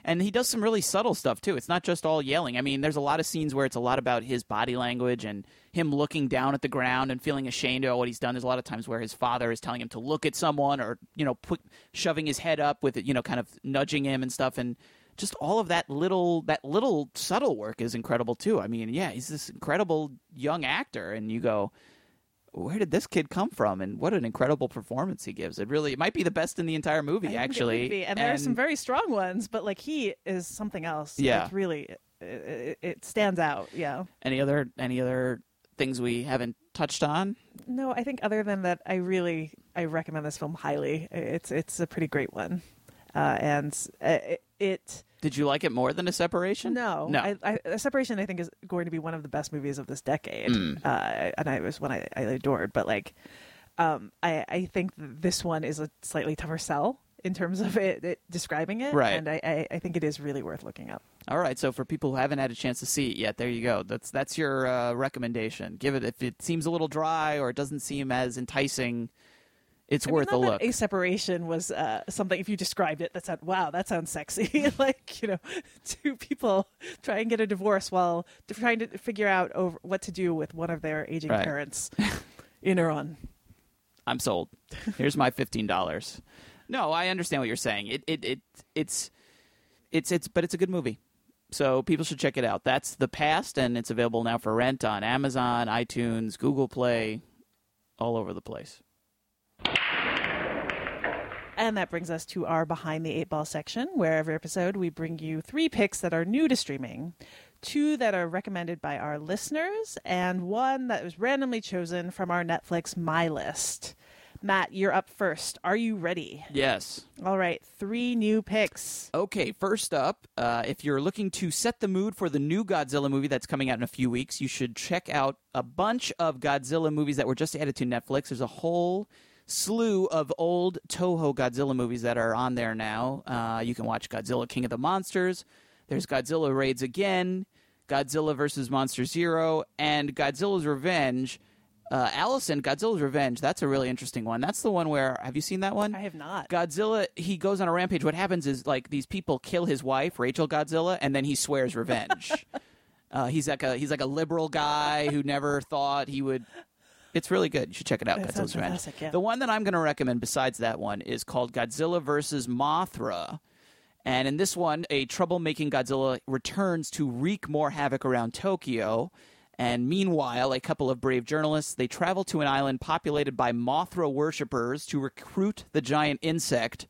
And he does some really subtle stuff, too. It's not just all yelling. I mean, there's a lot of scenes where it's a lot about his body language and him looking down at the ground and feeling ashamed of what he's done. There's a lot of times where his father is telling him to look at someone or, you know, shoving his head up with it, you know, kind of nudging him and stuff. And just all of that little subtle work is incredible, too. I mean, yeah, he's this incredible young actor. And you go, where did this kid come from? And what an incredible performance he gives. It might be the best in the entire movie, actually. And there are some very strong ones, but like he is something else. Yeah. It's really, it stands out. Yeah. Any other things we haven't touched on? No, I think other than that, I recommend this film highly. It's a pretty great one. Did you like it more than A Separation? No. A Separation, I think, is going to be one of the best movies of this decade. And it was one I adored. But, like, I think this one is a slightly tougher sell in terms of it describing it. Right. And I think it is really worth looking up. All right. So for people who haven't had a chance to see it yet, there you go. That's your recommendation. Give it, if it seems a little dry or it doesn't seem as enticing, it's worth a look. A Separation was something, if you described it, that said, wow, that sounds sexy. Like, you know, two people try and get a divorce while trying to figure out what to do with one of their aging parents in Iran. I'm sold. Here's my $15. No, I understand what you're saying. But it's a good movie. So people should check it out. That's The Past, and it's available now for rent on Amazon, iTunes, Google Play, all over the place. And that brings us to our Behind the 8 Ball section, where every episode we bring you 3 picks that are new to streaming, 2 that are recommended by our listeners, and 1 that was randomly chosen from our Netflix My List. Matt, you're up first. Are you ready? Yes. All right. 3 new picks. Okay. First up, if you're looking to set the mood for the new Godzilla movie that's coming out in a few weeks, you should check out a bunch of Godzilla movies that were just added to Netflix. There's a whole slew of old Toho Godzilla movies that are on there now. You can watch Godzilla King of the Monsters. There's Godzilla Raids Again, Godzilla vs. Monster Zero, and Godzilla's Revenge. Allison, Godzilla's Revenge, that's a really interesting one. That's the one where, have you seen that one? I have not. Godzilla, he goes on a rampage. What happens is, like, these people kill his wife, Rachel Godzilla, and then he swears revenge. He's like a liberal guy who never thought he would. It's really good. You should check it out. Godzilla's Revenge. Yeah. The one that I'm going to recommend besides that one is called Godzilla vs. Mothra. And in this one, a troublemaking Godzilla returns to wreak more havoc around Tokyo. And meanwhile, a couple of brave journalists, they travel to an island populated by Mothra worshippers to recruit the giant insect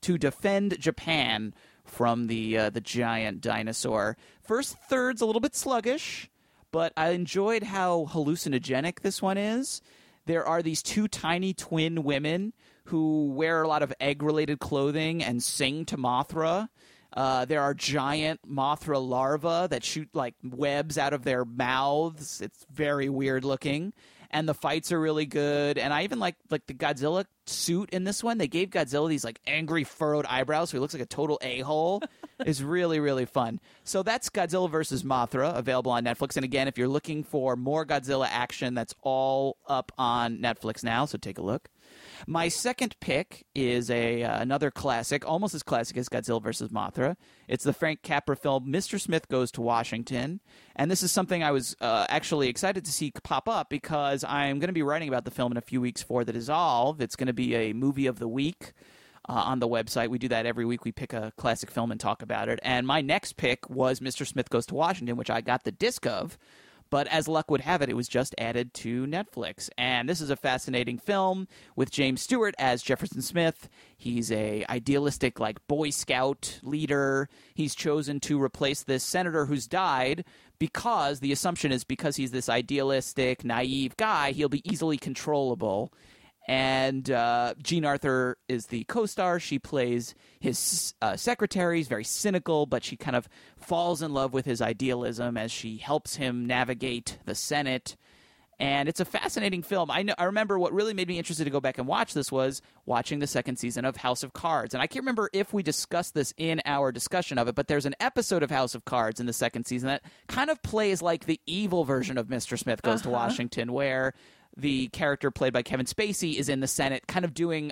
to defend Japan from the giant dinosaur. First third's a little bit sluggish, but I enjoyed how hallucinogenic this one is. There are these 2 tiny twin women who wear a lot of egg-related clothing and sing to Mothra. There are giant Mothra larvae that shoot, like, webs out of their mouths. It's very weird looking. And the fights are really good. And I even like the Godzilla suit in this one. They gave Godzilla these, like, angry furrowed eyebrows, so he looks like a total a-hole. It's really, really fun. So that's Godzilla vs. Mothra, available on Netflix. And again, if you're looking for more Godzilla action, that's all up on Netflix now, so take a look. My second pick is another classic, almost as classic as Godzilla vs. Mothra. It's the Frank Capra film Mr. Smith Goes to Washington. And this is something I was actually excited to see pop up because I'm going to be writing about the film in a few weeks for The Dissolve. It's going to be a movie of the week on the website. We do that every week. We pick a classic film and talk about it. And my next pick was Mr. Smith Goes to Washington, which I got the disc of. But as luck would have it was just added to Netflix. And this is a fascinating film with James Stewart as Jefferson Smith. He's a idealistic, like, Boy Scout leader. He's chosen to replace this senator who's died because the assumption is because he's this idealistic, naive guy, he'll be easily controllable. And Jean Arthur is the co-star. She plays his secretary. She's very cynical, but she kind of falls in love with his idealism as she helps him navigate the Senate. And it's a fascinating film. I remember what really made me interested to go back and watch this was watching the second season of House of Cards. And I can't remember if we discussed this in our discussion of it, but there's an episode of House of Cards in the second season that kind of plays like the evil version of Mr. Smith Goes to Washington, where the character played by Kevin Spacey is in the Senate kind of doing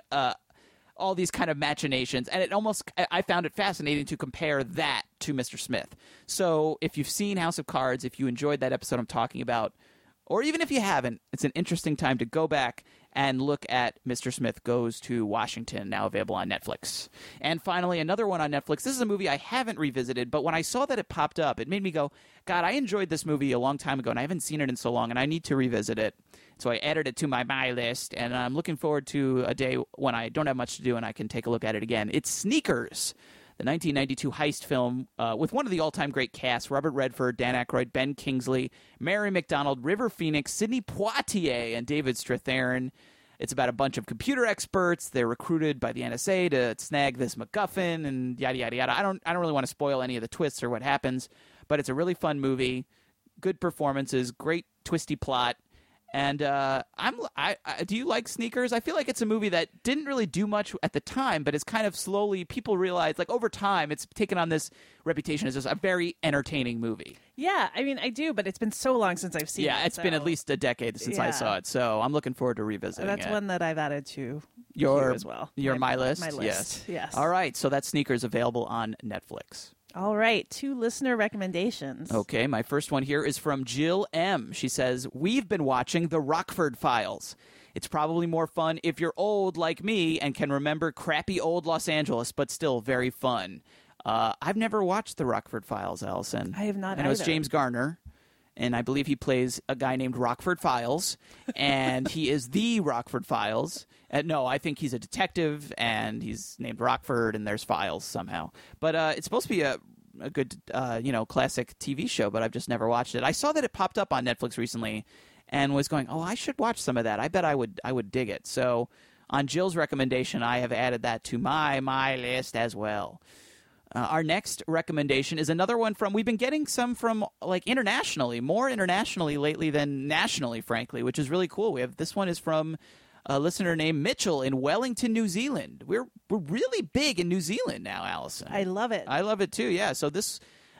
all these kind of machinations. And it almost – I found it fascinating to compare that to Mr. Smith. So if you've seen House of Cards, if you enjoyed that episode I'm talking about – or even if you haven't, it's an interesting time to go back and look at Mr. Smith Goes to Washington, now available on Netflix. And finally, another one on Netflix. This is a movie I haven't revisited, but when I saw that it popped up, it made me go, God, I enjoyed this movie a long time ago, and I haven't seen it in so long, and I need to revisit it. So I added it to my list, and I'm looking forward to a day when I don't have much to do and I can take a look at it again. It's Sneakers, the 1992 heist film with one of the all-time great casts, Robert Redford, Dan Aykroyd, Ben Kingsley, Mary McDonald, River Phoenix, Sidney Poitier, and David Strathairn. It's about a bunch of computer experts. They're recruited by the NSA to snag this MacGuffin and yada, yada, yada. I don't really want to spoil any of the twists or what happens, but it's a really fun movie, good performances, great twisty plot. And do you like Sneakers? I feel like it's a movie that didn't really do much at the time, but it's kind of slowly people realize, like over time, it's taken on this reputation as just a very entertaining movie. Yeah, I mean, I do, but it's been so long since I've seen it. Yeah, it's been at least a decade since I saw it, so I'm looking forward to revisiting it. That's one that I've added to your as well. My list? My list, yes. All right, so that's Sneakers, available on Netflix. All right, 2 listener recommendations. Okay, my first one here is from Jill M. She says, we've been watching The Rockford Files. It's probably more fun if you're old like me and can remember crappy old Los Angeles, but still very fun. I've never watched The Rockford Files, Allison. I have not either. I know it's James Garner, and I believe he plays a guy named Rockford Files, and he is the Rockford Files. No, I think he's a detective, and he's named Rockford, and there's files somehow. But it's supposed to be a good, classic TV show, but I've just never watched it. I saw that it popped up on Netflix recently and was going, oh, I should watch some of that. I bet I would dig it. So on Jill's recommendation, I have added that to my list as well. Our next recommendation is another one from – we've been getting some from like internationally, more internationally lately than nationally, frankly, which is really cool. We have – this one is from – a listener named Mitchell in Wellington, New Zealand. We're really big in New Zealand now, Allison. I love it. I love it too, yeah. So this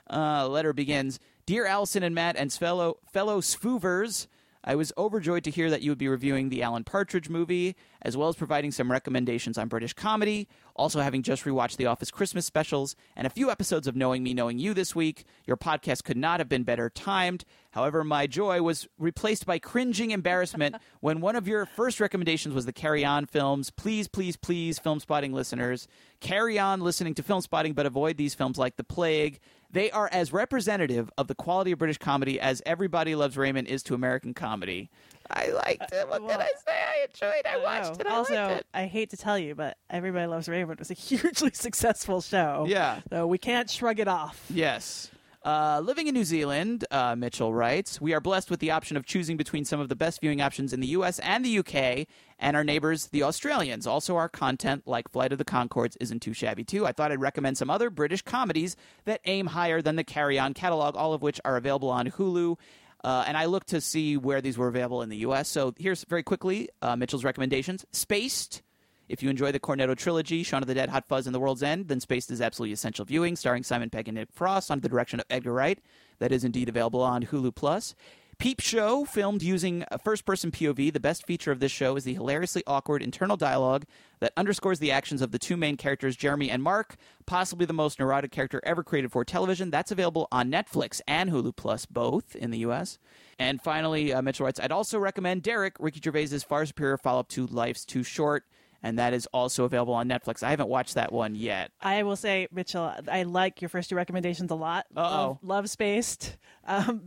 letter begins, Dear Allison and Matt and fellow Swoovers, I was overjoyed to hear that you would be reviewing the Alan Partridge movie, as well as providing some recommendations on British comedy. Also, having just rewatched The Office Christmas specials and a few episodes of Knowing Me, Knowing You this week, your podcast could not have been better timed. However, my joy was replaced by cringing embarrassment when one of your first recommendations was the Carry On films. Please, please, please, Film Spotting listeners, carry on listening to Film Spotting, but avoid these films like the plague. They are as representative of the quality of British comedy as Everybody Loves Raymond is to American comedy. I liked it. What can I say? I enjoyed it. I watched it. I liked it. I hate to tell you, but Everybody Loves Raymond was a hugely successful show. Yeah. So we can't shrug it off. Yes. Living in New Zealand, Mitchell writes, we are blessed with the option of choosing between some of the best viewing options in the U.S. and the U.K. and our neighbors, the Australians. Also, our content, like Flight of the Conchords, isn't too shabby, too. I thought I'd recommend some other British comedies that aim higher than the Carry On catalog, all of which are available on Hulu. And I looked to see where these were available in the U.S. So here's very quickly Mitchell's recommendations. Spaced. If you enjoy the Cornetto trilogy, Shaun of the Dead, Hot Fuzz, and The World's End, then Spaced is absolutely essential viewing, starring Simon Pegg and Nick Frost under the direction of Edgar Wright. That is indeed available on Hulu Plus. Peep Show, filmed using a first-person POV. The best feature of this show is the hilariously awkward internal dialogue that underscores the actions of the two main characters, Jeremy and Mark, possibly the most neurotic character ever created for television. That's available on Netflix and Hulu Plus, both in the U.S. And finally, Mitchell writes, I'd also recommend Derek, Ricky Gervais's far superior follow-up to Life's Too Short. And that is also available on Netflix. I haven't watched that one yet. I will say, Mitchell, I like your first 2 recommendations a lot. Love Spaced,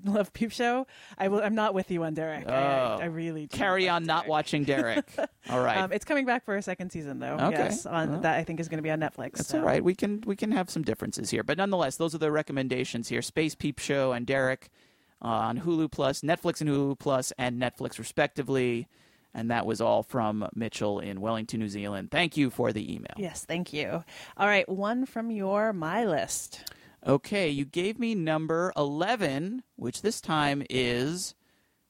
love Peep Show. I'm not with you on Derek. Oh. I really do carry on not watching Derek. All right, it's coming back for a second season though. Okay, yes, that I think is going to be on Netflix. That's all right. We can have some differences here, but nonetheless, those are the recommendations here: Space, Peep Show, and Derek on Hulu Plus, Netflix and Hulu Plus, and Netflix respectively. And that was all from Mitchell in Wellington, New Zealand. Thank you for the email. Yes, thank you. All right, one from your My List. Okay, you gave me number 11, which this time is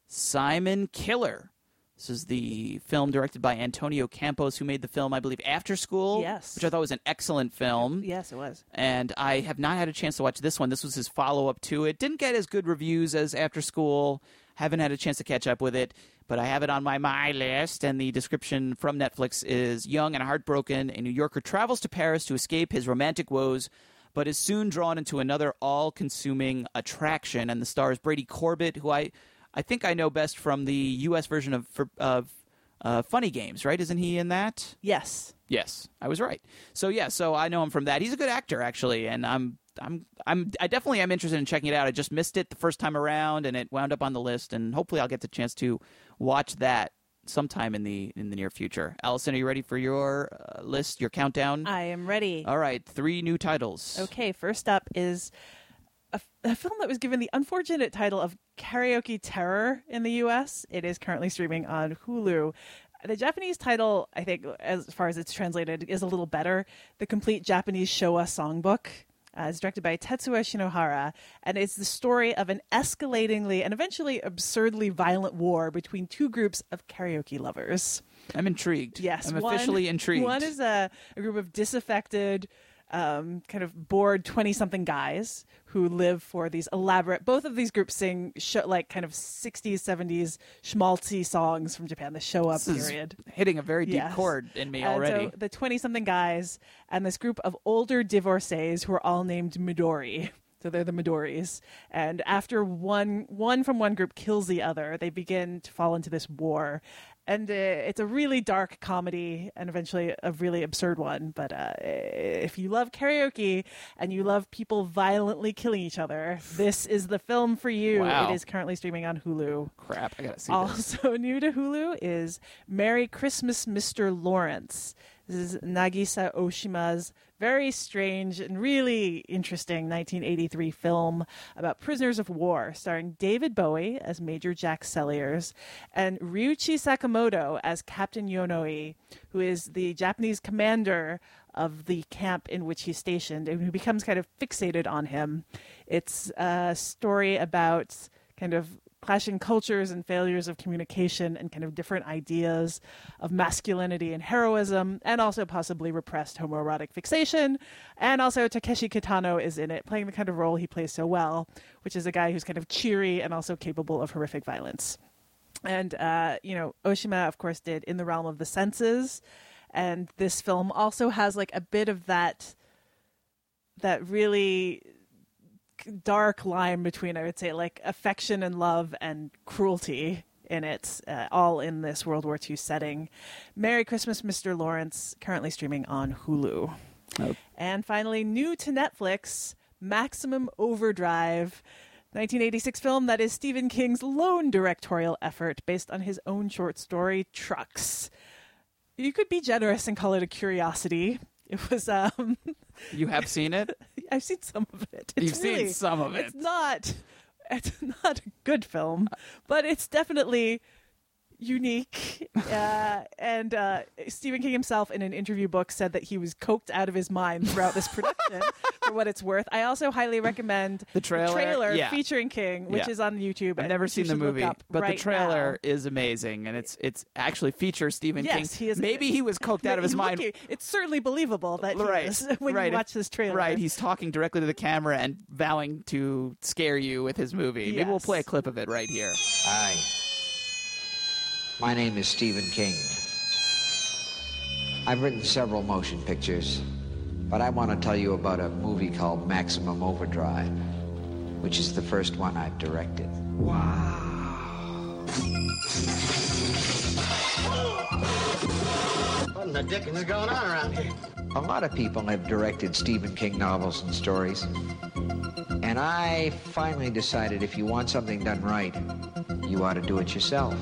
Simon Killer. This is the film directed by Antonio Campos, who made the film, I believe, After School. Yes. Which I thought was an excellent film. Yes, it was. And I have not had a chance to watch this one. This was his follow-up to it. Didn't get as good reviews as After School. Haven't had a chance to catch up with it, but I have it on my list. And the description from Netflix is, young and heartbroken, a New Yorker travels to Paris to escape his romantic woes, but is soon drawn into another all-consuming attraction. And the stars Brady Corbett, who I think I know best from the U.S. version of Funny Games, right? Isn't he in that? Yes. Yes, I was right. So yeah, so I know him from that. He's a good actor, actually, and I definitely am interested in checking it out. I just missed it the first time around, and it wound up on the list. And hopefully, I'll get the chance to watch that sometime in the near future. Allison, are you ready for your list? Your countdown? I am ready. All right, 3 new titles. Okay, first up is a film that was given the unfortunate title of Karaoke Terror in the U.S. It is currently streaming on Hulu. The Japanese title, I think, as far as it's translated, is a little better. The Complete Japanese Showa Songbook. It's directed by Tetsuya Shinohara, and it's the story of an escalatingly and eventually absurdly violent war between 2 groups of karaoke lovers. I'm intrigued. Yes. I'm officially intrigued. One is a group of disaffected, kind of bored 20-something guys who live for these elaborate... Both of these groups sing like kind of 60s, 70s schmaltzy songs from Japan, the showa period. This is hitting a very deep chord in me already. So the 20-something guys and this group of older divorcees who are all named Midori. So they're the Midoris. And after one from one group kills the other, they begin to fall into this war. And it's a really dark comedy and eventually a really absurd one. But if you love karaoke and you love people violently killing each other, this is the film for you. Wow. It is currently streaming on Hulu. Crap, I gotta see this. Also new to Hulu is Merry Christmas, Mr. Lawrence. This is Nagisa Oshima's very strange and really interesting 1983 film about prisoners of war, starring David Bowie as Major Jack Selliers and Ryuichi Sakamoto as Captain Yonoi, who is the Japanese commander of the camp in which he's stationed and who becomes kind of fixated on him. It's a story about kind of clashing cultures and failures of communication and kind of different ideas of masculinity and heroism, and also possibly repressed homoerotic fixation. And also Takeshi Kitano is in it, playing the kind of role he plays so well, which is a guy who's kind of cheery and also capable of horrific violence. And, Oshima, of course, did In the Realm of the Senses. And this film also has like a bit of that really... dark line between, I would say, like affection and love and cruelty in it, all in this World War II setting. Merry Christmas, Mr. Lawrence, currently streaming on Hulu. Oh. And finally, new to Netflix, Maximum Overdrive, 1986 film that is Stephen King's lone directorial effort based on his own short story, Trucks. You could be generous and call it a curiosity. It was... You have seen it? I've seen some of it. You've seen some of it. It's not a good film, but it's definitely unique. And Stephen King himself in an interview book said that he was coked out of his mind throughout this production, for what it's worth. I also highly recommend the trailer featuring King, which is on YouTube. I've never seen the movie, but the trailer is amazing, and it's actually features Stephen King. He is, maybe he was coked out of his mind. It's certainly believable that he is when you watch this trailer. Right, he's talking directly to the camera and vowing to scare you with his movie. Yes. Maybe we'll play a clip of it right here. Hi. My name is Stephen King. I've written several motion pictures, but I want to tell you about a movie called Maximum Overdrive, which is the first one I've directed. Wow. What in the dickens is going on around here? A lot of people have directed Stephen King novels and stories, and I finally decided if you want something done right, you ought to do it yourself.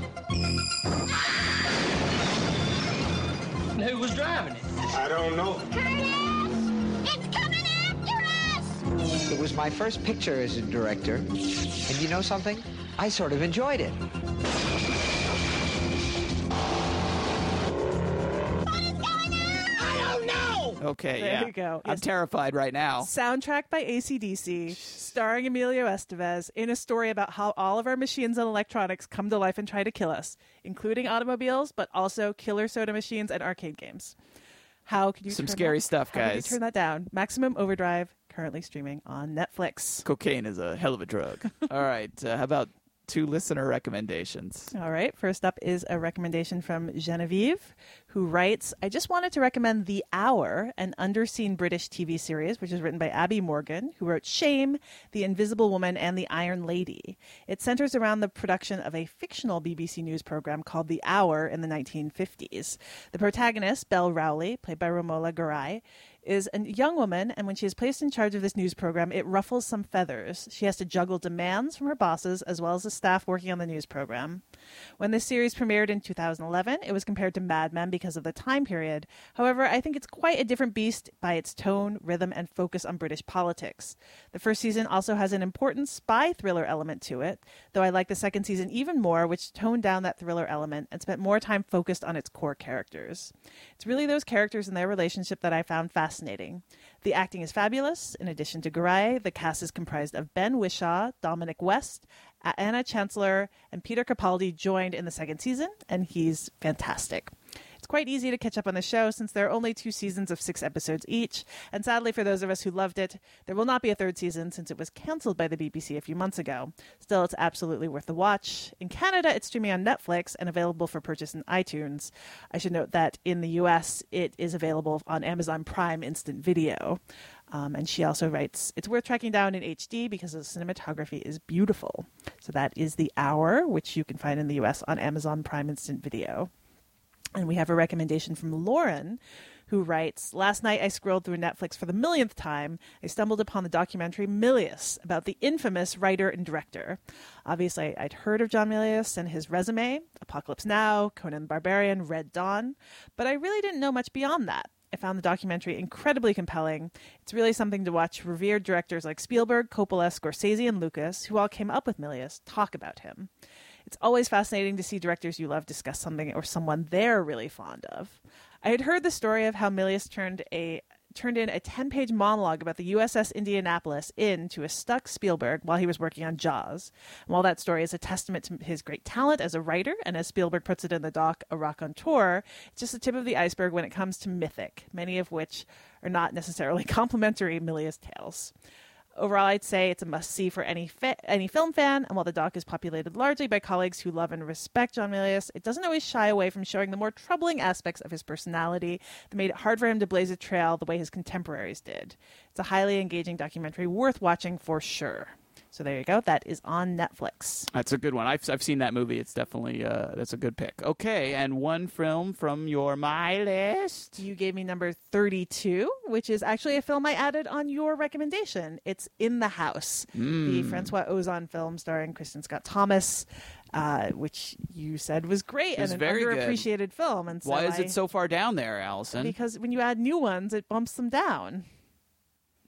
And who was driving it? I don't know. Curtis! It's coming after us! It was my first picture as a director. And you know something? I sort of enjoyed it. Okay, there you go. Yes. I'm terrified right now. Soundtrack by AC/DC, starring Emilio Estevez, in a story about how all of our machines and electronics come to life and try to kill us, including automobiles, but also killer soda machines and arcade games. How could you some turn scary that, stuff, how guys? Could you turn that down? Maximum Overdrive, currently streaming on Netflix. Cocaine is a hell of a drug. All right, how about two listener recommendations? All right. First up is a recommendation from Genevieve, who writes, I just wanted to recommend The Hour, an underseen British TV series, which is written by Abby Morgan, who wrote Shame, The Invisible Woman, and The Iron Lady. It centers around the production of a fictional BBC News program called The Hour in the 1950s. The protagonist, Belle Rowley, played by Romola Garai, is a young woman, and when she is placed in charge of this news program, it ruffles some feathers. She has to juggle demands from her bosses as well as the staff working on the news program. When this series premiered in 2011, it was compared to Mad Men because of the time period. However, I think it's quite a different beast by its tone, rhythm, and focus on British politics. The first season also has an important spy thriller element to it, though I like the second season even more, which toned down that thriller element and spent more time focused on its core characters. It's really those characters and their relationship that I found fascinating. The acting is fabulous. In addition to Garai, the cast is comprised of Ben Whishaw, Dominic West, Anna Chancellor, and Peter Capaldi joined in the second season, and he's fantastic. It's quite easy to catch up on the show since there are only 2 seasons of 6 episodes each, and sadly for those of us who loved it, there will not be a third season since it was cancelled by the BBC a few months ago. Still, it's absolutely worth the watch. In Canada, it's streaming on Netflix and available for purchase in iTunes. I should note that in the US, it is available on Amazon Prime Instant Video. And she also writes, it's worth tracking down in HD because the cinematography is beautiful. So that is The Hour, which you can find in the US on Amazon Prime Instant Video. And we have a recommendation from Lauren, who writes, last night I scrolled through Netflix for the millionth time. I stumbled upon the documentary Milius, about the infamous writer and director. Obviously, I'd heard of John Milius and his resume, Apocalypse Now, Conan the Barbarian, Red Dawn, but I really didn't know much beyond that. I found the documentary incredibly compelling. It's really something to watch revered directors like Spielberg, Coppola, Scorsese, and Lucas, who all came up with Milius, talk about him. It's always fascinating to see directors you love discuss something or someone they're really fond of. I had heard the story of how Milius turned in a 10-page monologue about the USS Indianapolis into a stuck Spielberg while he was working on Jaws. And while that story is a testament to his great talent as a writer, and as Spielberg puts it in the doc, a raconteur, it's just the tip of the iceberg when it comes to mythic, many of which are not necessarily complimentary Milius tales. Overall, I'd say it's a must-see for any film fan, and while the doc is populated largely by colleagues who love and respect John Milius, it doesn't always shy away from showing the more troubling aspects of his personality that made it hard for him to blaze a trail the way his contemporaries did. It's a highly engaging documentary worth watching for sure. So there you go. That is on Netflix. That's a good one. I've seen that movie. It's definitely that's a good pick. Okay, and one film from my list. You gave me number 32, which is actually a film I added on your recommendation. It's In the House, the Francois Ozon film starring Kristen Scott Thomas, which you said was great and an underappreciated film. And so why is it so far down there, Allison? Because when you add new ones, it bumps them down.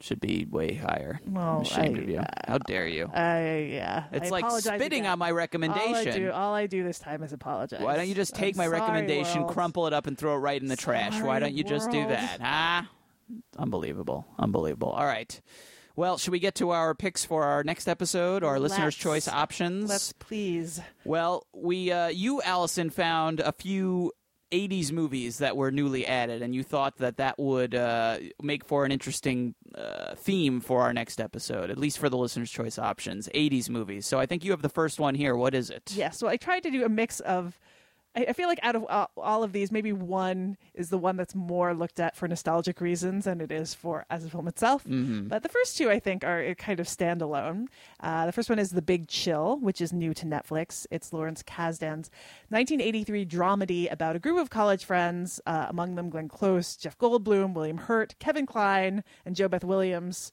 Should be way higher. Well, I'm ashamed of you. How dare you? Yeah. It's I like spitting again on my recommendation. All I do this time is apologize. Why don't you just take my recommendation, world, crumple it up, and throw it right in the trash? Why don't you just do that? Huh? Unbelievable. All right. Well, should we get to our picks for our next episode, or listeners' choice options? Let's please. Well, you, Allison, found a few 80s movies that were newly added, and you thought that would make for an interesting theme for our next episode, at least for the listener's choice options, 80s movies. So I think you have the first one here. What is it? Yeah, so I tried to do a mix of, I feel like out of all of these, maybe one is the one that's more looked at for nostalgic reasons than it is for as a film itself. Mm-hmm. But the first two, I think, are kind of standalone. The first one is The Big Chill, which is new to Netflix. It's Lawrence Kasdan's 1983 dramedy about a group of college friends, among them Glenn Close, Jeff Goldblum, William Hurt, Kevin Kline, and JoBeth Williams,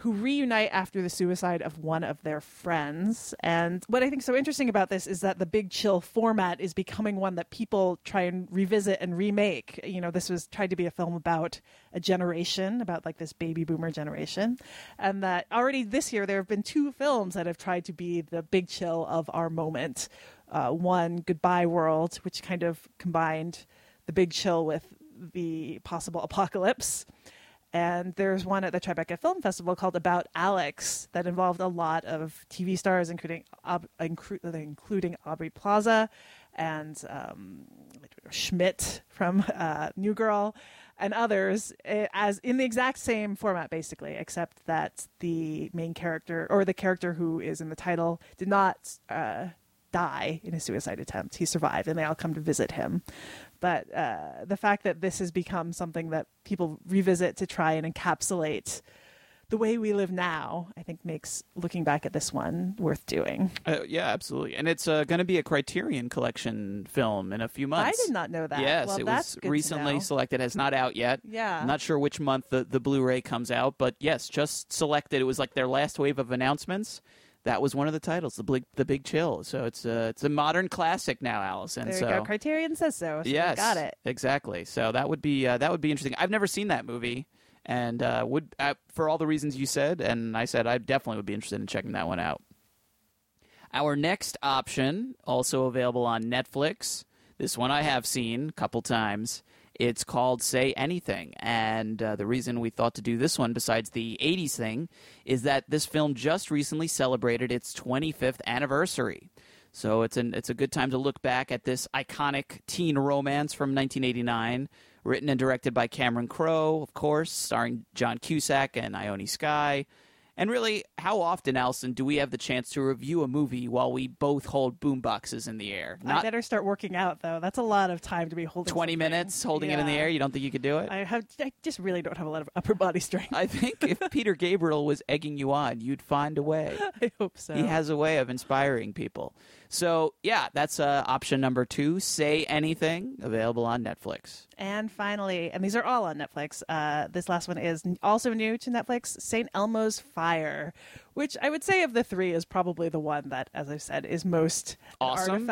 who reunite after the suicide of one of their friends. And what I think is so interesting about this is that the Big Chill format is becoming one that people try and revisit and remake. You know, this was tried to be a film about a generation, about like this baby boomer generation. And that already this year, there have been 2 films that have tried to be the Big Chill of our moment. One, Goodbye World, which kind of combined the Big Chill with the possible apocalypse. And there's one at the Tribeca Film Festival called About Alex that involved a lot of TV stars, including Aubrey Plaza and Schmidt from New Girl and others, as in the exact same format, basically, except that the main character, or the character who is in the title, did not die in a suicide attempt. He survived, and they all come to visit him. But the fact that this has become something that people revisit to try and encapsulate the way we live now, I think makes looking back at this one worth doing. Yeah, absolutely. And it's going to be a Criterion Collection film in a few months. I did not know that. Yes, well, it was recently selected. It's not out yet. Yeah. I'm not sure which month the Blu-ray comes out, but yes, just selected. It was like their last wave of announcements. That was one of the titles, The Big Chill. So it's a modern classic now, Allison. There you go. Criterion says so. Yes, got it exactly. So that would be interesting. I've never seen that movie, and for all the reasons you said, and I said I definitely would be interested in checking that one out. Our next option, also available on Netflix. This one I have seen a couple times. It's called Say Anything, and the reason we thought to do this one, besides the 80s thing, is that this film just recently celebrated its 25th anniversary. So it's a good time to look back at this iconic teen romance from 1989, written and directed by Cameron Crowe, of course, starring John Cusack and Ione Skye. And really, how often, Allison, do we have the chance to review a movie while we both hold boomboxes in the air? I better start working out, though. That's a lot of time to be holding 20 something. Minutes holding it in the air? You don't think you could do it? I just really don't have a lot of upper body strength. I think if Peter Gabriel was egging you on, you'd find a way. I hope so. He has a way of inspiring people. So, yeah, that's option number 2, Say Anything, available on Netflix. And finally, and these are all on Netflix, this last one is also new to Netflix, St. Elmo's Fire, which I would say of the three is probably the one that, as I've said, is most awesome. An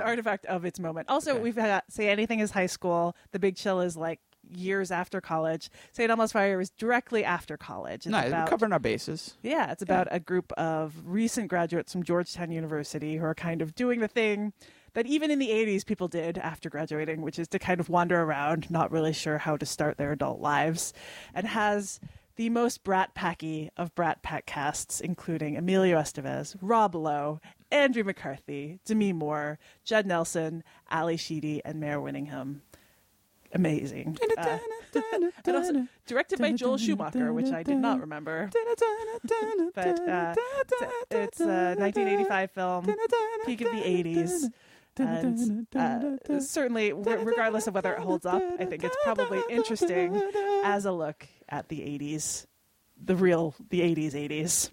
artifact of its moment. Also, okay. We've had Say Anything is high school. The Big Chill is like years after college. St. Elmo's Fire is directly after college. We're covering our bases. Yeah, it's about a group of recent graduates from Georgetown University who are kind of doing the thing that even in the 80s people did after graduating, which is to kind of wander around, not really sure how to start their adult lives, and has the most Brat Packy of Brat Pack casts, including Emilio Estevez, Rob Lowe, Andrew McCarthy, Demi Moore, Judd Nelson, Ali Sheedy, and Mayor Winningham. Amazing. And also directed by Joel Schumacher, which I did not remember. But it's a 1985 film, peak of the 80s. And certainly, regardless of whether it holds up, I think it's probably interesting as a look at the 80s, the 80s 80s.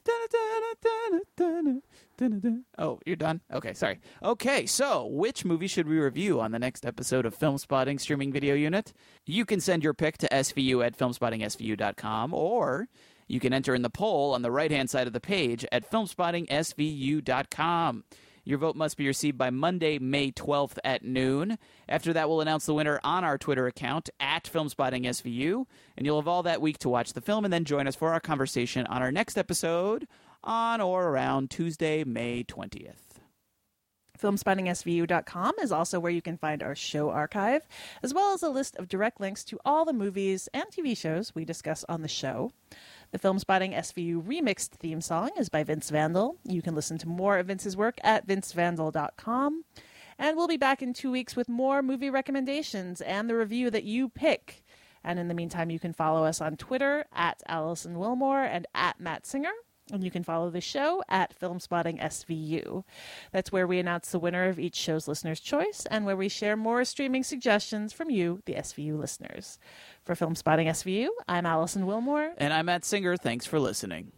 Oh, you're done? Okay, sorry. Okay, so which movie should we review on the next episode of Film Spotting Streaming Video Unit? You can send your pick to svu@filmspottingsvu.com, or you can enter in the poll on the right-hand side of the page at filmspottingsvu.com. Your vote must be received by Monday, May 12th at noon. After that, we'll announce the winner on our Twitter account, @FilmspottingSVU, and you'll have all that week to watch the film and then join us for our conversation on our next episode on or around Tuesday, May 20th. FilmspottingSVU.com is also where you can find our show archive, as well as a list of direct links to all the movies and TV shows we discuss on the show. The Film Spotting SVU remixed theme song is by Vince Vandal. You can listen to more of Vince's work at vincevandal.com. And we'll be back in 2 weeks with more movie recommendations and the review that you pick. And in the meantime, you can follow us on Twitter @AllisonWilmore and @MattSinger. And you can follow the show @FilmspottingSVU. That's where we announce the winner of each show's listener's choice and where we share more streaming suggestions from you, the SVU listeners. For Film Spotting SVU, I'm Allison Wilmore. And I'm Matt Singer. Thanks for listening.